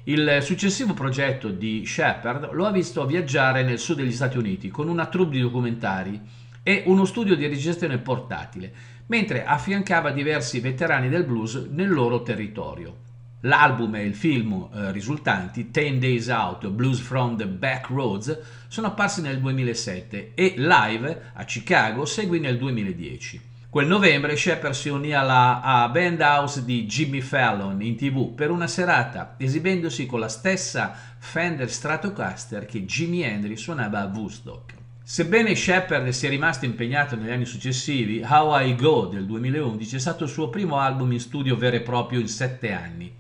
Il successivo progetto di Shepherd lo ha visto viaggiare nel sud degli Stati Uniti con una troupe di documentari e uno studio di registrazione portatile, mentre affiancava diversi veterani del blues nel loro territorio. L'album e il film risultanti, 10 Days Out, Blues from the Back Roads, sono apparsi nel 2007 e Live a Chicago seguì nel 2010. Quel novembre Shepherd si unì alla band house di Jimmy Fallon in TV per una serata, esibendosi con la stessa Fender Stratocaster che Jimi Hendrix suonava a Woodstock. Sebbene Shepherd sia rimasto impegnato negli anni successivi, How I Go del 2011 è stato il suo primo album in studio vero e proprio in 7 anni.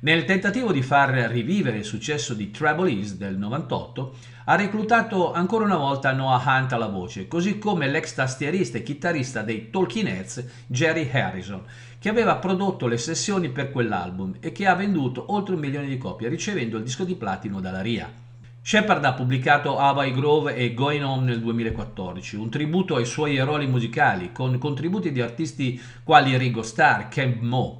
Nel tentativo di far rivivere il successo di Trouble Is del 98, ha reclutato ancora una volta Noah Hunt alla voce, così come l'ex tastierista e chitarrista dei Talking Heads Jerry Harrison, che aveva prodotto le sessioni per quell'album e che ha venduto oltre 1 milione di copie, ricevendo il disco di platino dalla RIA. Shepherd ha pubblicato Ava Grove e Going Home nel 2014, un tributo ai suoi eroi musicali, con contributi di artisti quali Ringo Starr, Camp Moe.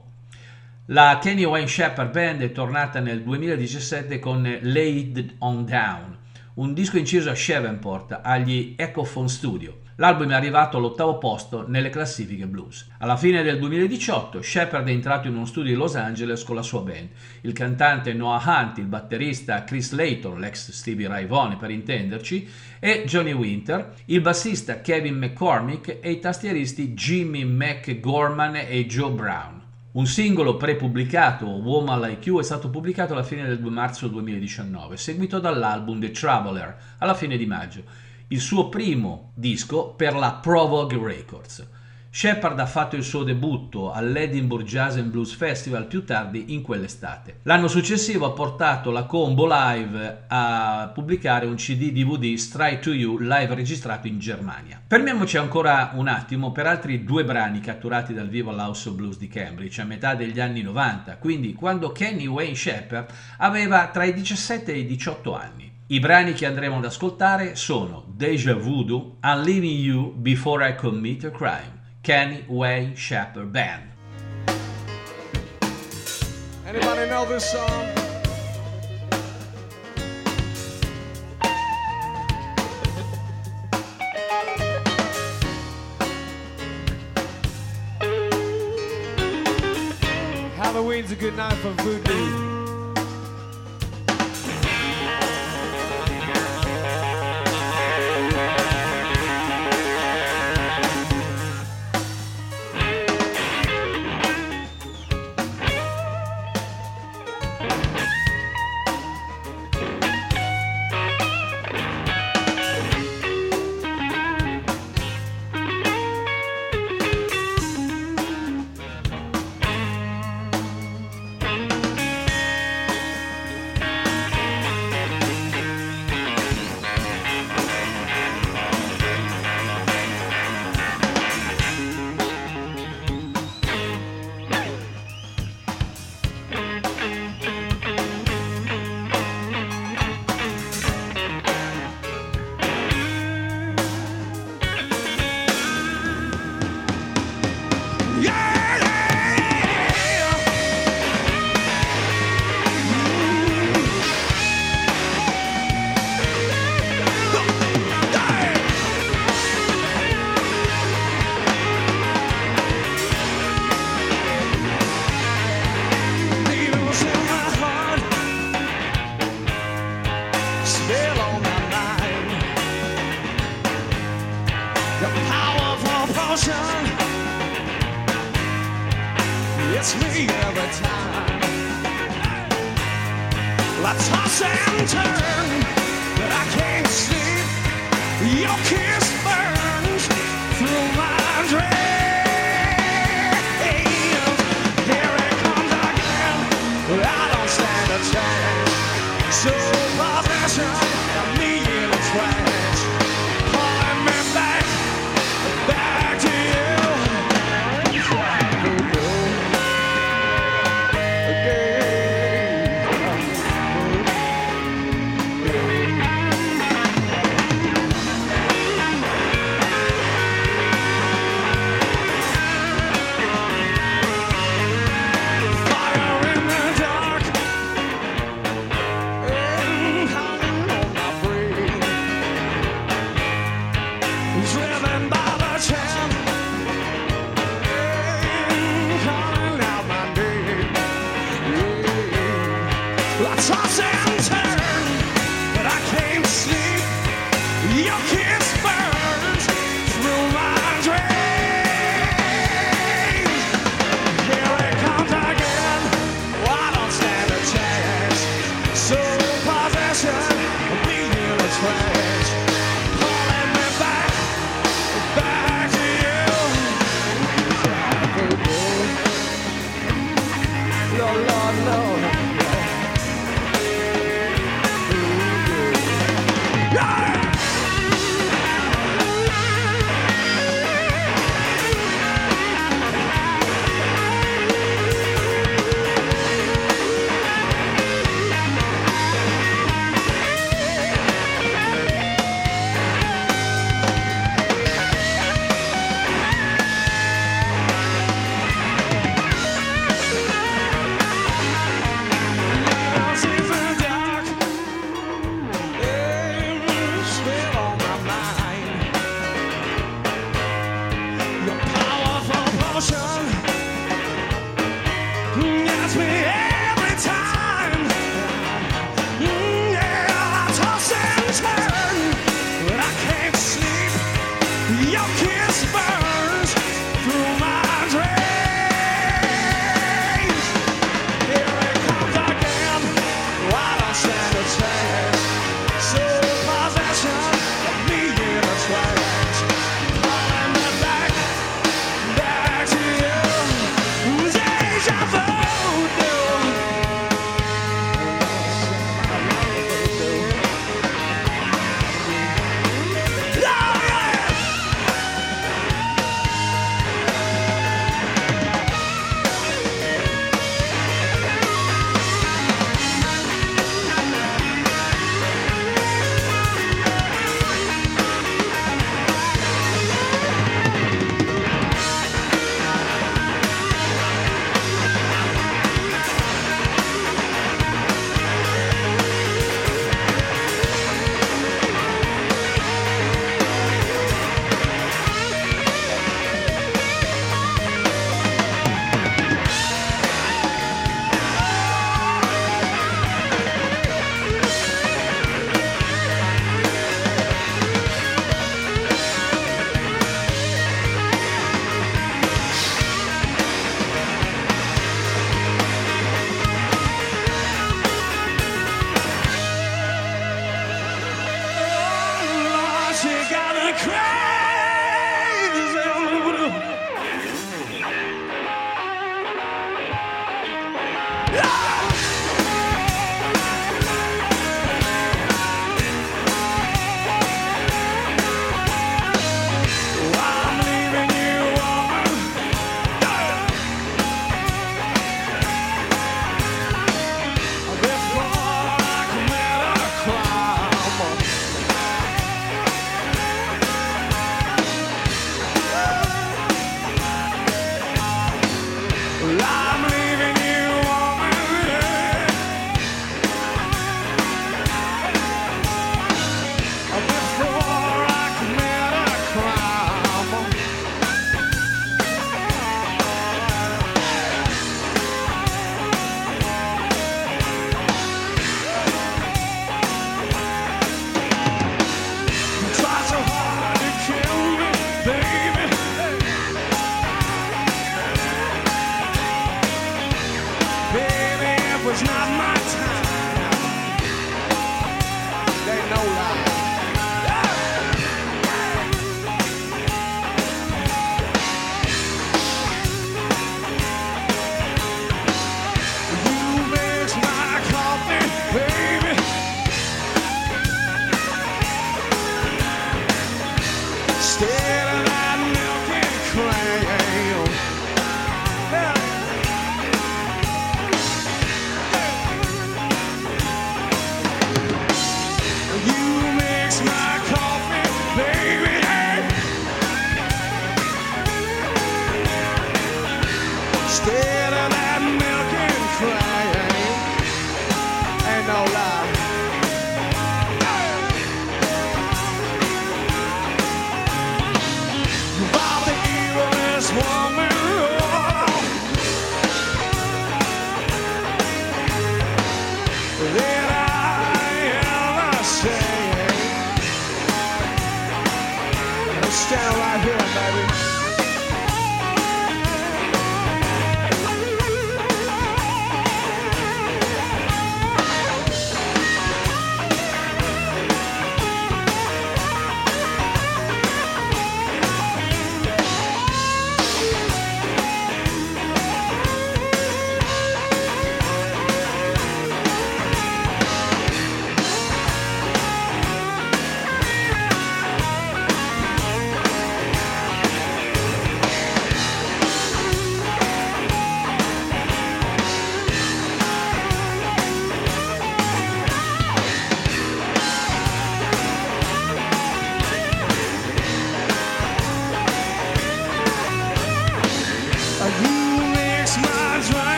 La Kenny Wayne Shepherd Band è tornata nel 2017 con Lay It On Down, un disco inciso a Shreveport agli Ecophone Studio. L'album è arrivato all'8° posto nelle classifiche blues. Alla fine del 2018 Shepherd è entrato in uno studio di Los Angeles con la sua band. Il cantante Noah Hunt, il batterista Chris Layton, l'ex Stevie Ray Vaughan per intenderci, e Johnny Winter, il bassista Kevin McCormick e i tastieristi Jimmy McGorman e Joe Brown. Un singolo pre-pubblicato, Woman Like You, è stato pubblicato alla fine del 2 marzo 2019, seguito dall'album The Traveler, alla fine di maggio, il suo primo disco per la Provogue Records. Shepherd ha fatto il suo debutto all'Edinburgh Jazz and Blues Festival più tardi in quell'estate. L'anno successivo ha portato la Combo Live a pubblicare un CD-DVD Straight to You live registrato in Germania. Fermiamoci ancora un attimo per altri 2 brani catturati dal vivo all'House of Blues di Cambridge a metà degli anni 90, quindi quando Kenny Wayne Shepherd aveva tra i 17 e i 18 anni. I brani che andremo ad ascoltare sono Deja Voodoo, I'm Leaving You Before I Commit a Crime, Kenny Wayne Shepherd Band. Anybody know this song? Halloween's a good night for voodoo. the powerful potion. It's me every time. I toss and turn, but I can't sleep. Your kiss burns through my dreams. Here it comes again. I don't stand a chance. So possession of me in a trance.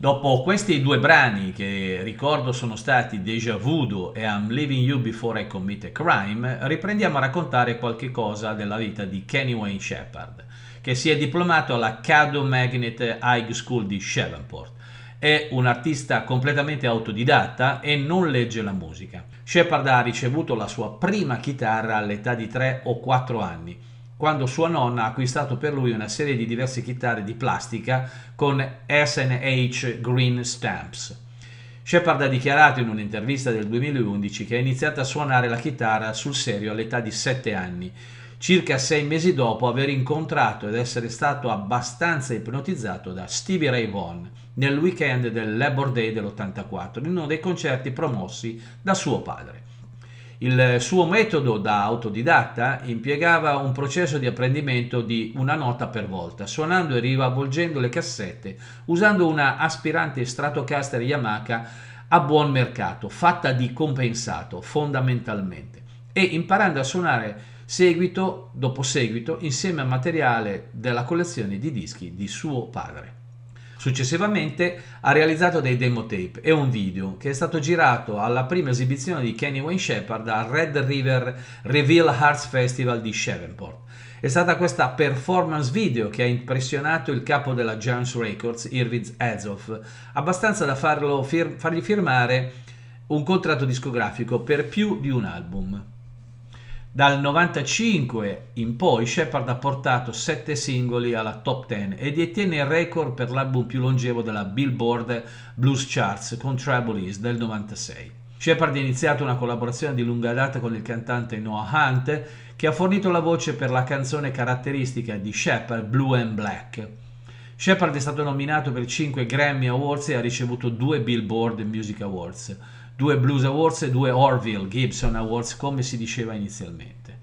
Dopo questi due brani che ricordo sono stati Deja Voodoo e I'm Leaving You Before I Commit a Crime, riprendiamo a raccontare qualche cosa della vita di Kenny Wayne Shepherd, che si è diplomato alla Caddo Magnet High School di Shreveport. È un artista completamente autodidatta e non legge la musica. Shepherd ha ricevuto la sua prima chitarra all'età di 3 o 4 anni, quando sua nonna ha acquistato per lui una serie di diverse chitarre di plastica con S&H Green Stamps. Shepherd ha dichiarato in un'intervista del 2011 che ha iniziato a suonare la chitarra sul serio all'età di 7 anni, circa 6 mesi dopo aver incontrato ed essere stato abbastanza ipnotizzato da Stevie Ray Vaughan nel weekend del Labor Day dell'84, in uno dei concerti promossi da suo padre. Il suo metodo da autodidatta impiegava un processo di apprendimento di una nota per volta, suonando e riavvolgendo le cassette, usando una aspirante Stratocaster Yamaha a buon mercato, fatta di compensato fondamentalmente, e imparando a suonare seguito dopo seguito insieme al materiale della collezione di dischi di suo padre. Successivamente ha realizzato dei demo tape e un video che è stato girato alla prima esibizione di Kenny Wayne Shepherd al Red River Reveal Arts Festival di Shreveport. È stata questa performance video che ha impressionato il capo della Giant Records, Irving Azoff, abbastanza da fargli firmare un contratto discografico per più di un album. Dal 1995 in poi Shepherd ha portato 7 singoli alla top 10 e detiene il record per l'album più longevo della Billboard Blues Charts con Trouble Is del 1996. Shepherd ha iniziato una collaborazione di lunga data con il cantante Noah Hunt, che ha fornito la voce per la canzone caratteristica di Shepherd, Blue and Black. Shepherd è stato nominato per 5 Grammy Awards e ha ricevuto 2 Billboard Music Awards, 2 Blues Awards e 2 Orville Gibson Awards, come si diceva inizialmente.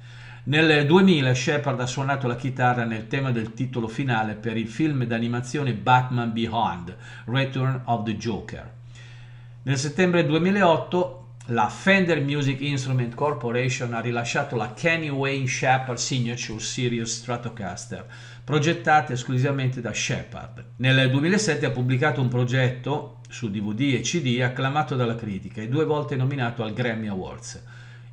Nel 2000 Shepherd ha suonato la chitarra nel tema del titolo finale per il film d'animazione Batman Beyond, Return of the Joker. Nel settembre 2008 la Fender Music Instrument Corporation ha rilasciato la Kenny Wayne Shepherd Signature Series Stratocaster, progettata esclusivamente da Shepherd. Nel 2007 ha pubblicato un progetto su DVD e CD acclamato dalla critica e 2 volte nominato al Grammy Awards,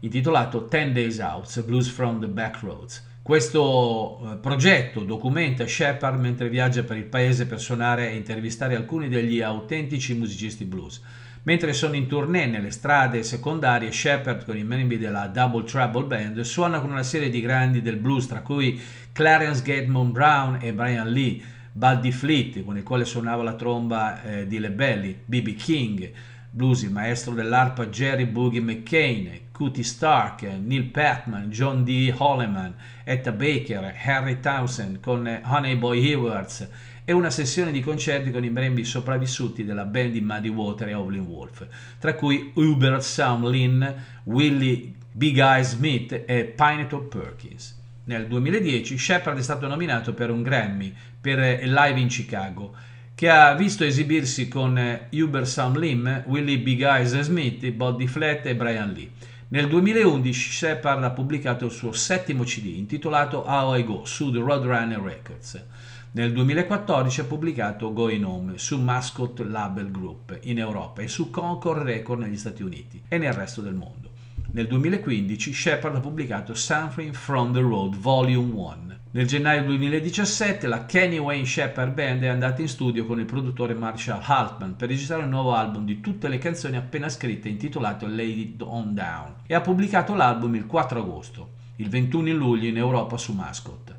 intitolato 10 Days Out, Blues from the Back Roads. Questo progetto documenta Shepherd mentre viaggia per il paese per suonare e intervistare alcuni degli autentici musicisti blues. Mentre sono in tournée nelle strade secondarie, Shepherd con i membri della Double Trouble Band suona con una serie di grandi del blues, tra cui Clarence Gateman Brown e Bryan Lee, Buddy Fleet, con il quale suonava la tromba di Lebelli, B.B. King, blues, il maestro dell'arpa Jerry Boogie McCain, Cootie Stark, Neil Patman, John D. Holliman, Etta Baker, Harry Townsend con Honey Boy Edwards, e una sessione di concerti con i membri sopravvissuti della band di Muddy Waters e Howlin' Wolf, tra cui Hubert Sam Lynn, Willie Big Eye Smith e Pineapple Perkins. Nel 2010 Shepherd è stato nominato per un Grammy per Live in Chicago, che ha visto esibirsi con Hubert Sam Lynn, Willie Big Eyes Smith, Buddy Fleet e Bryan Lee. Nel 2011 Shepherd ha pubblicato il suo 7º CD intitolato How I Go su The Roadrunner Records. Nel 2014 ha pubblicato Going Home su Mascot Label Group in Europa e su Concord Record negli Stati Uniti e nel resto del mondo. Nel 2015 Shepherd ha pubblicato Something from the Road Volume 1. Nel gennaio 2017 la Kenny Wayne Shepherd Band è andata in studio con il produttore Marshall Altman per registrare un nuovo album di tutte le canzoni appena scritte intitolato Lay It On Down e ha pubblicato l'album il 4 agosto, il 21 luglio in Europa su Mascot.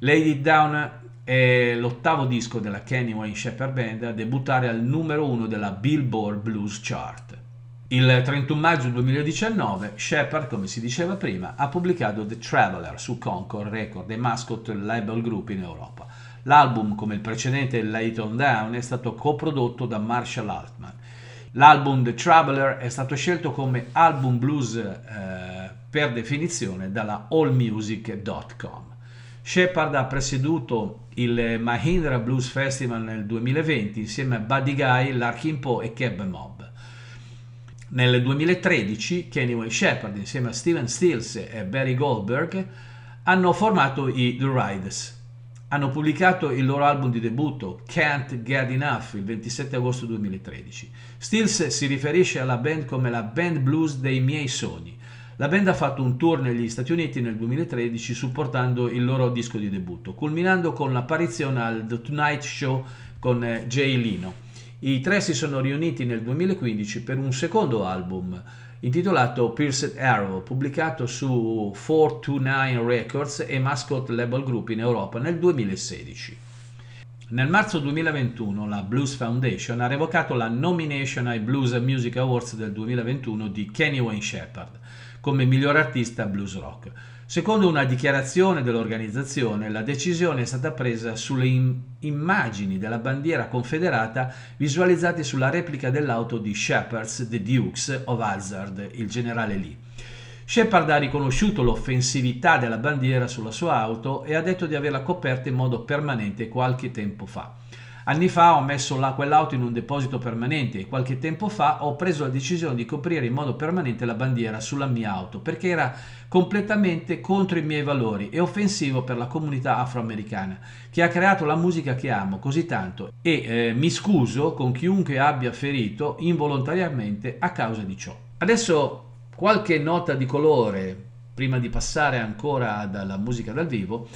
Lay It Down è l'8º disco della Kenny Wayne Shepherd Band a debuttare al numero 1 della Billboard Blues Chart. Il 31 maggio 2019 Shepherd, come si diceva prima, ha pubblicato The Traveler su Concord Record e Mascot Label Group in Europa. L'album, come il precedente Lay It On Down, è stato coprodotto da Marshall Altman. L'album The Traveler è stato scelto come album blues per definizione dalla AllMusic.com. Shepherd ha presieduto il Mahindra Blues Festival nel 2020 insieme a Buddy Guy, Larkin Poe e Cab Mob. Nel 2013 Kenny Wayne Shepherd insieme a Steven Stills e Barry Goldberg hanno formato i The Riders. Hanno pubblicato il loro album di debutto Can't Get Enough il 27 agosto 2013. Stills si riferisce alla band come la band blues dei miei sogni. La band ha fatto un tour negli Stati Uniti nel 2013 supportando il loro disco di debutto, culminando con l'apparizione al The Tonight Show con Jay Leno. I 3 si sono riuniti nel 2015 per un secondo album intitolato Pierced Arrow, pubblicato su 429 Records e Mascot Label Group in Europa nel 2016. Nel marzo 2021 la Blues Foundation ha revocato la nomination ai Blues Music Awards del 2021 di Kenny Wayne Shepherd come miglior artista blues rock. Secondo una dichiarazione dell'organizzazione, la decisione è stata presa sulle immagini della bandiera confederata visualizzate sulla replica dell'auto di Shepherd's The Dukes of Hazzard, il generale Lee. Shepherd ha riconosciuto l'offensività della bandiera sulla sua auto e ha detto di averla coperta in modo permanente qualche tempo fa. Anni fa ho messo quell'auto in un deposito permanente e qualche tempo fa ho preso la decisione di coprire in modo permanente la bandiera sulla mia auto perché era completamente contro i miei valori e offensivo per la comunità afroamericana che ha creato la musica che amo così tanto e mi scuso con chiunque abbia ferito involontariamente a causa di ciò. Adesso qualche nota di colore prima di passare ancora dalla musica dal vivo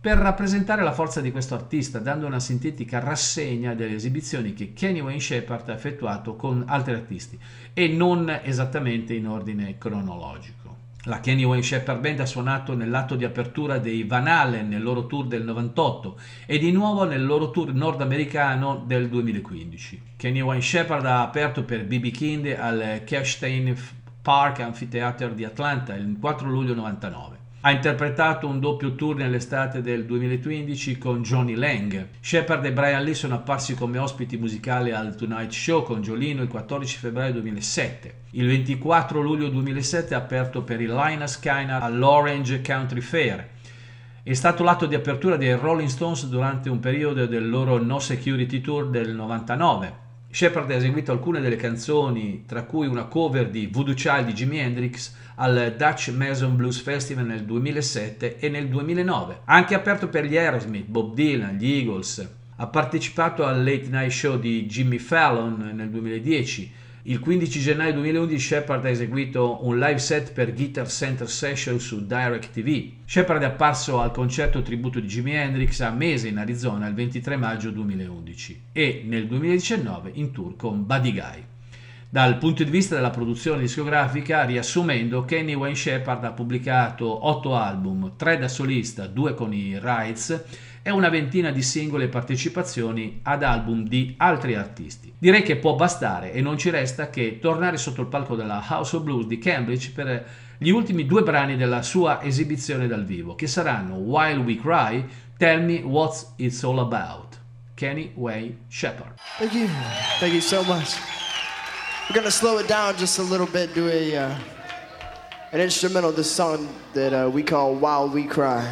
per rappresentare la forza di questo artista, dando una sintetica rassegna delle esibizioni che Kenny Wayne Shepherd ha effettuato con altri artisti e non esattamente in ordine cronologico. La Kenny Wayne Shepherd Band ha suonato nell'atto di apertura dei Van Halen nel loro tour del 98 e di nuovo nel loro tour nordamericano del 2015. Kenny Wayne Shepherd ha aperto per B.B. King al Kerstein Park Amphitheater di Atlanta il 4 luglio 99. Ha interpretato un doppio tour nell'estate del 2015 con Johnny Lang. Shepherd e Bryan Lee sono apparsi come ospiti musicali al Tonight Show con Jolino il 14 febbraio 2007. Il 24 luglio 2007 ha aperto per il Lynyrd Skynyrd all'Orange County Fair. È stato l'atto di apertura dei Rolling Stones durante un periodo del loro No Security Tour del 99. Shepherd ha eseguito alcune delle canzoni, tra cui una cover di Voodoo Child di Jimi Hendrix, al Dutch Mason Blues Festival nel 2007 e nel 2009. Ha anche aperto per gli Aerosmith, Bob Dylan, gli Eagles. Ha partecipato al Late Night Show di Jimmy Fallon nel 2010. Il 15 gennaio 2011 Shepherd ha eseguito un live set per Guitar Center Session su DirecTV. Shepherd è apparso al concerto tributo di Jimi Hendrix a Mesa in Arizona il 23 maggio 2011 e nel 2019 in tour con Buddy Guy. Dal punto di vista della produzione discografica, riassumendo, Kenny Wayne Shepherd ha pubblicato 8 album, 3 da solista, 2 con i Rights e una ventina di singole partecipazioni ad album di altri artisti. Direi che può bastare e non ci resta che tornare sotto il palco della House of Blues di Cambridge per gli ultimi 2 brani della sua esibizione dal vivo, che saranno While We Cry, Tell Me What It's All About, Kenny Wayne Shepherd. Thank you so much. We're gonna slow it down just a little bit, do an instrumental of this song that we call While We Cry.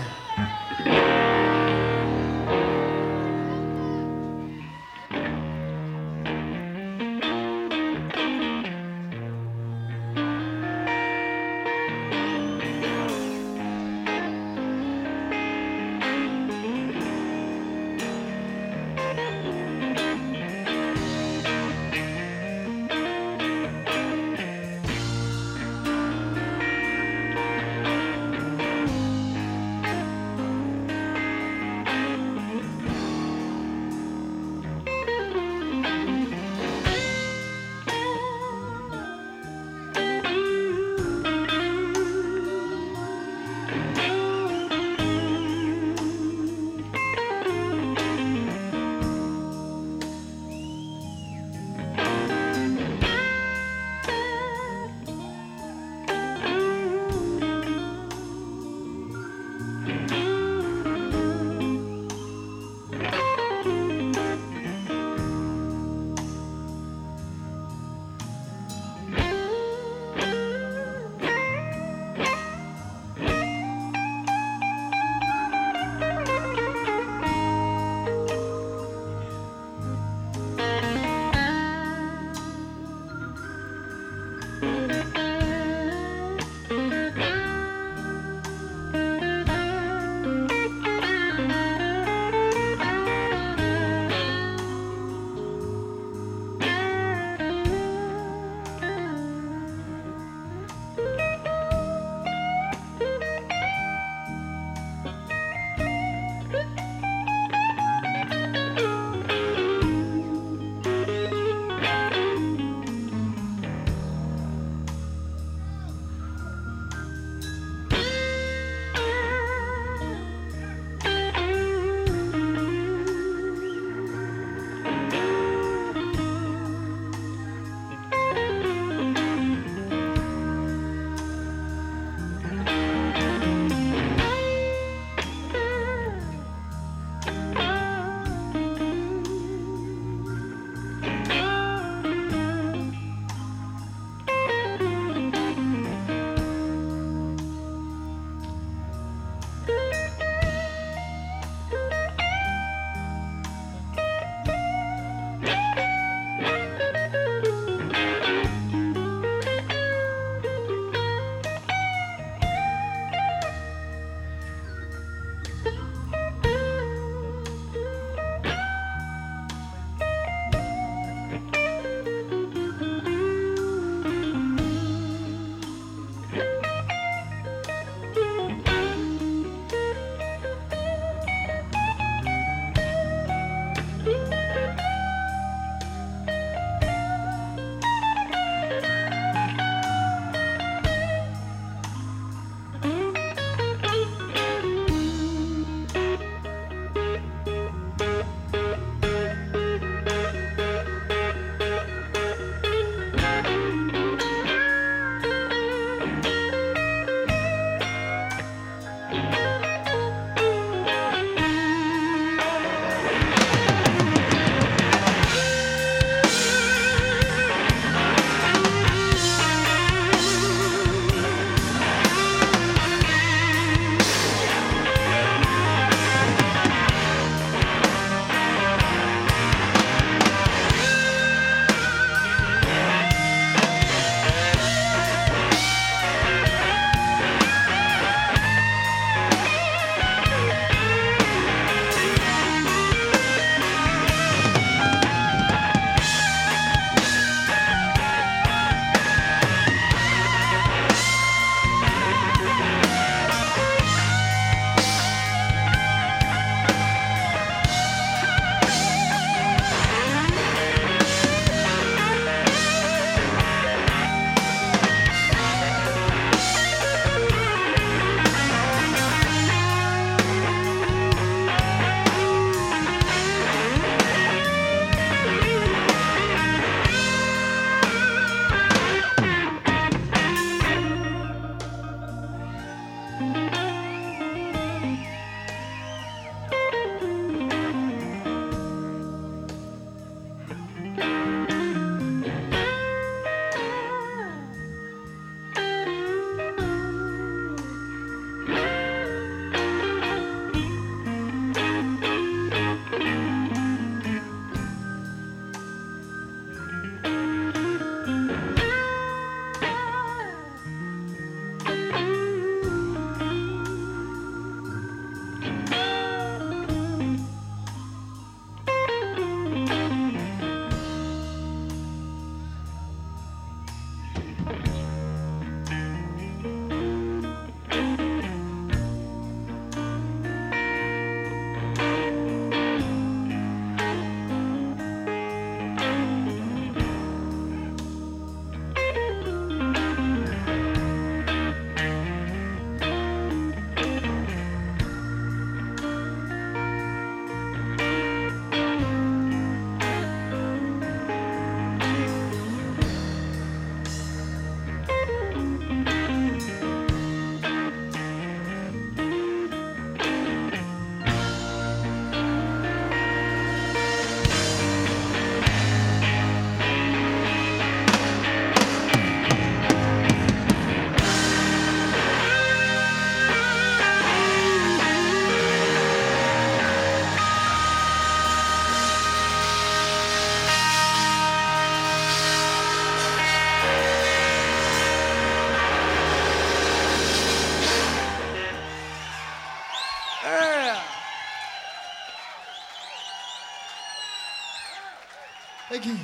again.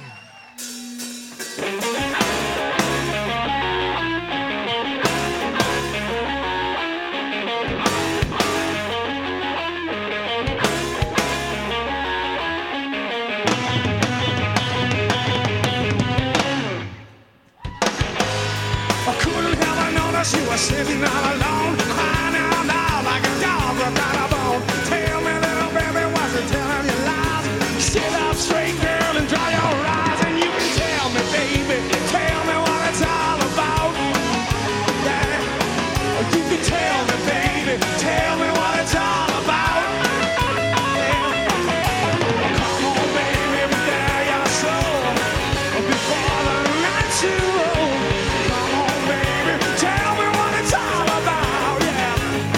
You were sitting all alone, crying out loud like a dog without a bone. Tell me, little baby, was it telling you lies? Sit up straight, girl, and dry your eyes, and you can tell me, baby, tell me what it's all about. Yeah. You can tell me, baby, tell me what it's all about. Yeah. Come on, baby, prepare your soul before the night's too old. Come on, baby, tell me.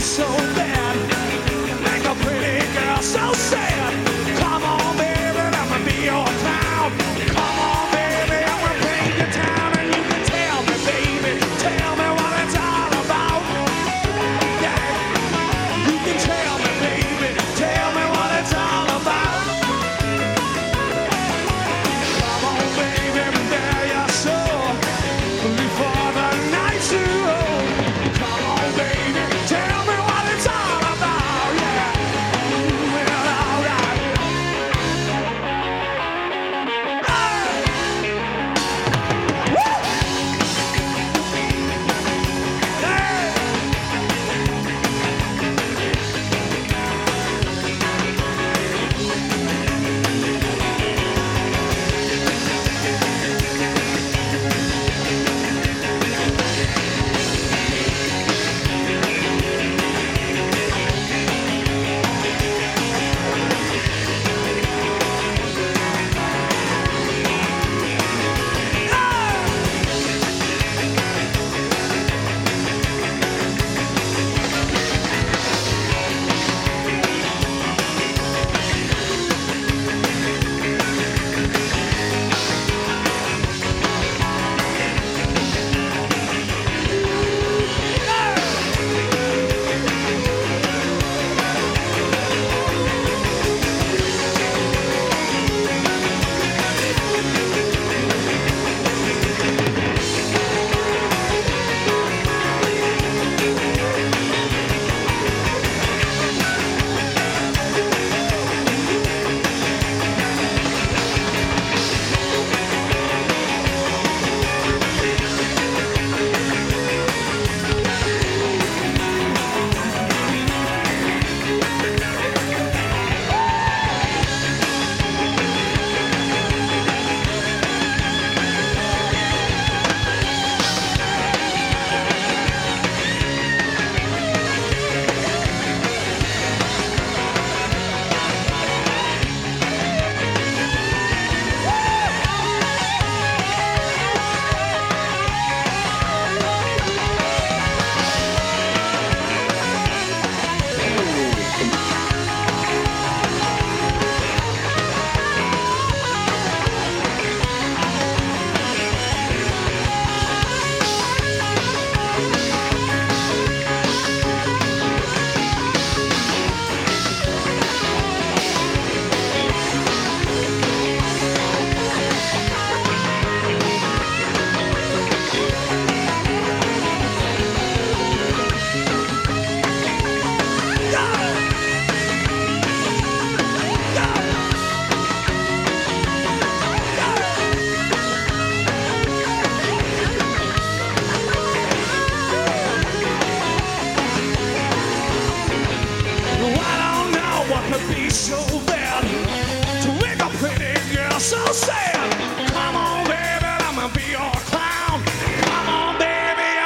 So bad, make a pretty girl so sad. Come on, baby, I'm gonna be your clown. Come on, baby, I'm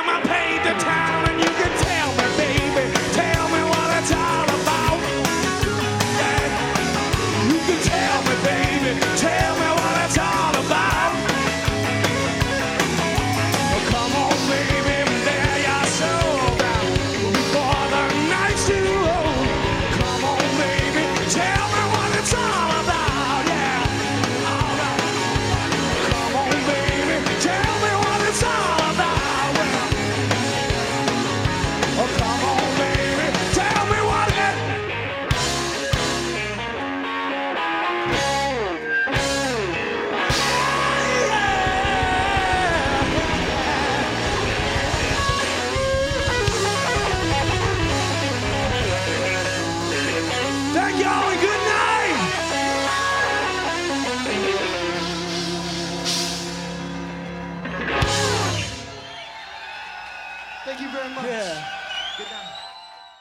gonna paint the town, and you can tell me, baby, tell me what it's all about. Yeah, you can tell me, baby, tell me what it's all about. Come on, baby, prepare your soul before the night's too old. Come on, baby, tell me.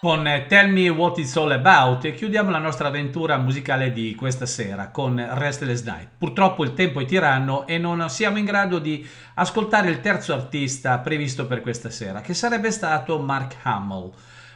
con Tell Me What It's All About e chiudiamo la nostra avventura musicale di questa sera con Restless Night. Purtroppo il tempo è tiranno e non siamo in grado di ascoltare il terzo artista previsto per questa sera, che sarebbe stato Mark Hamill,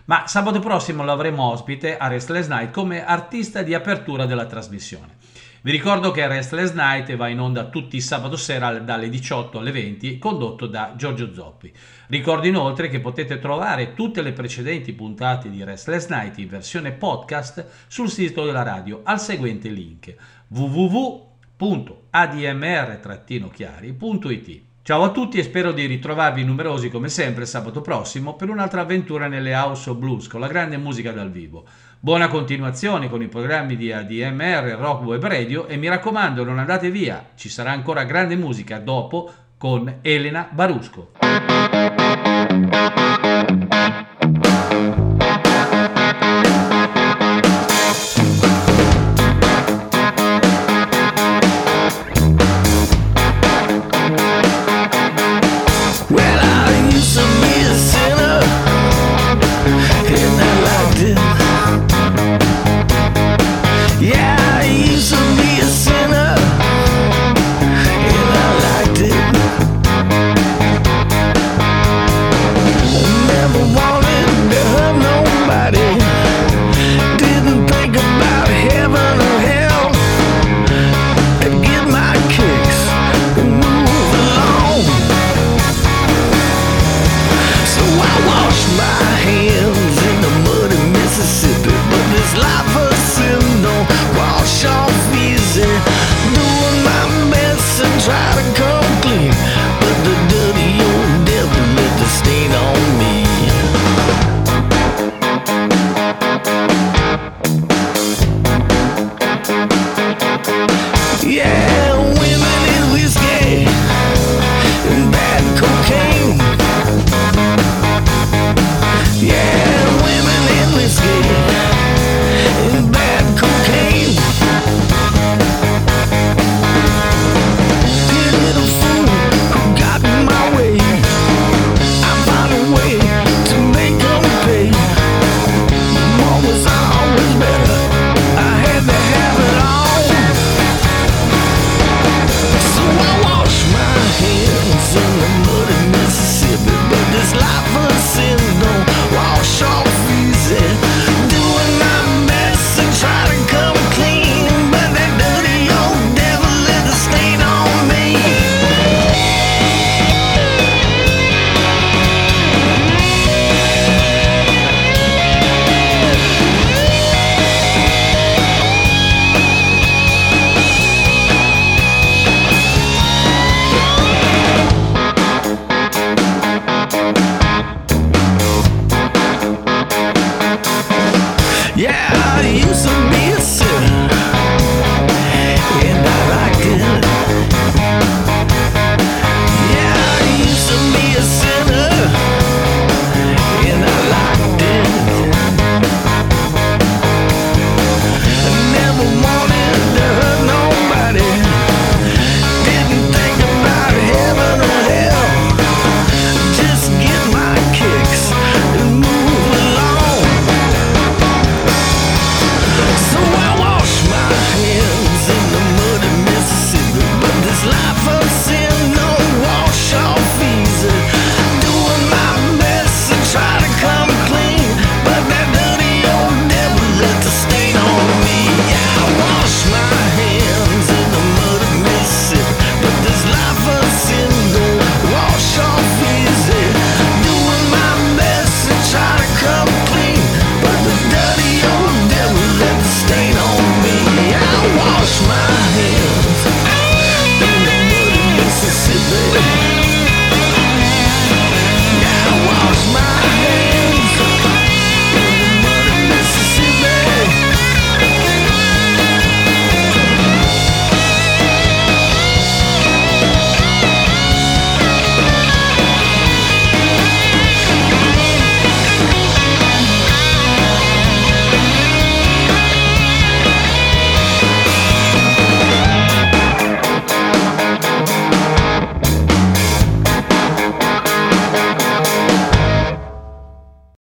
ma sabato prossimo lo avremo ospite a Restless Night come artista di apertura della trasmissione. Vi ricordo che Restless Night va in onda tutti i sabato sera dalle 18 alle 20, condotto da Giorgio Zoppi. Ricordo inoltre che potete trovare tutte le precedenti puntate di Restless Night in versione podcast sul sito della radio al seguente link: www.admr-chiari.it. Ciao a tutti e spero di ritrovarvi numerosi come sempre sabato prossimo per un'altra avventura nelle House of Blues con la grande musica dal vivo. Buona continuazione con i programmi di ADMR Rock Web Radio e mi raccomando, non andate via, ci sarà ancora grande musica dopo con Elena Barusco.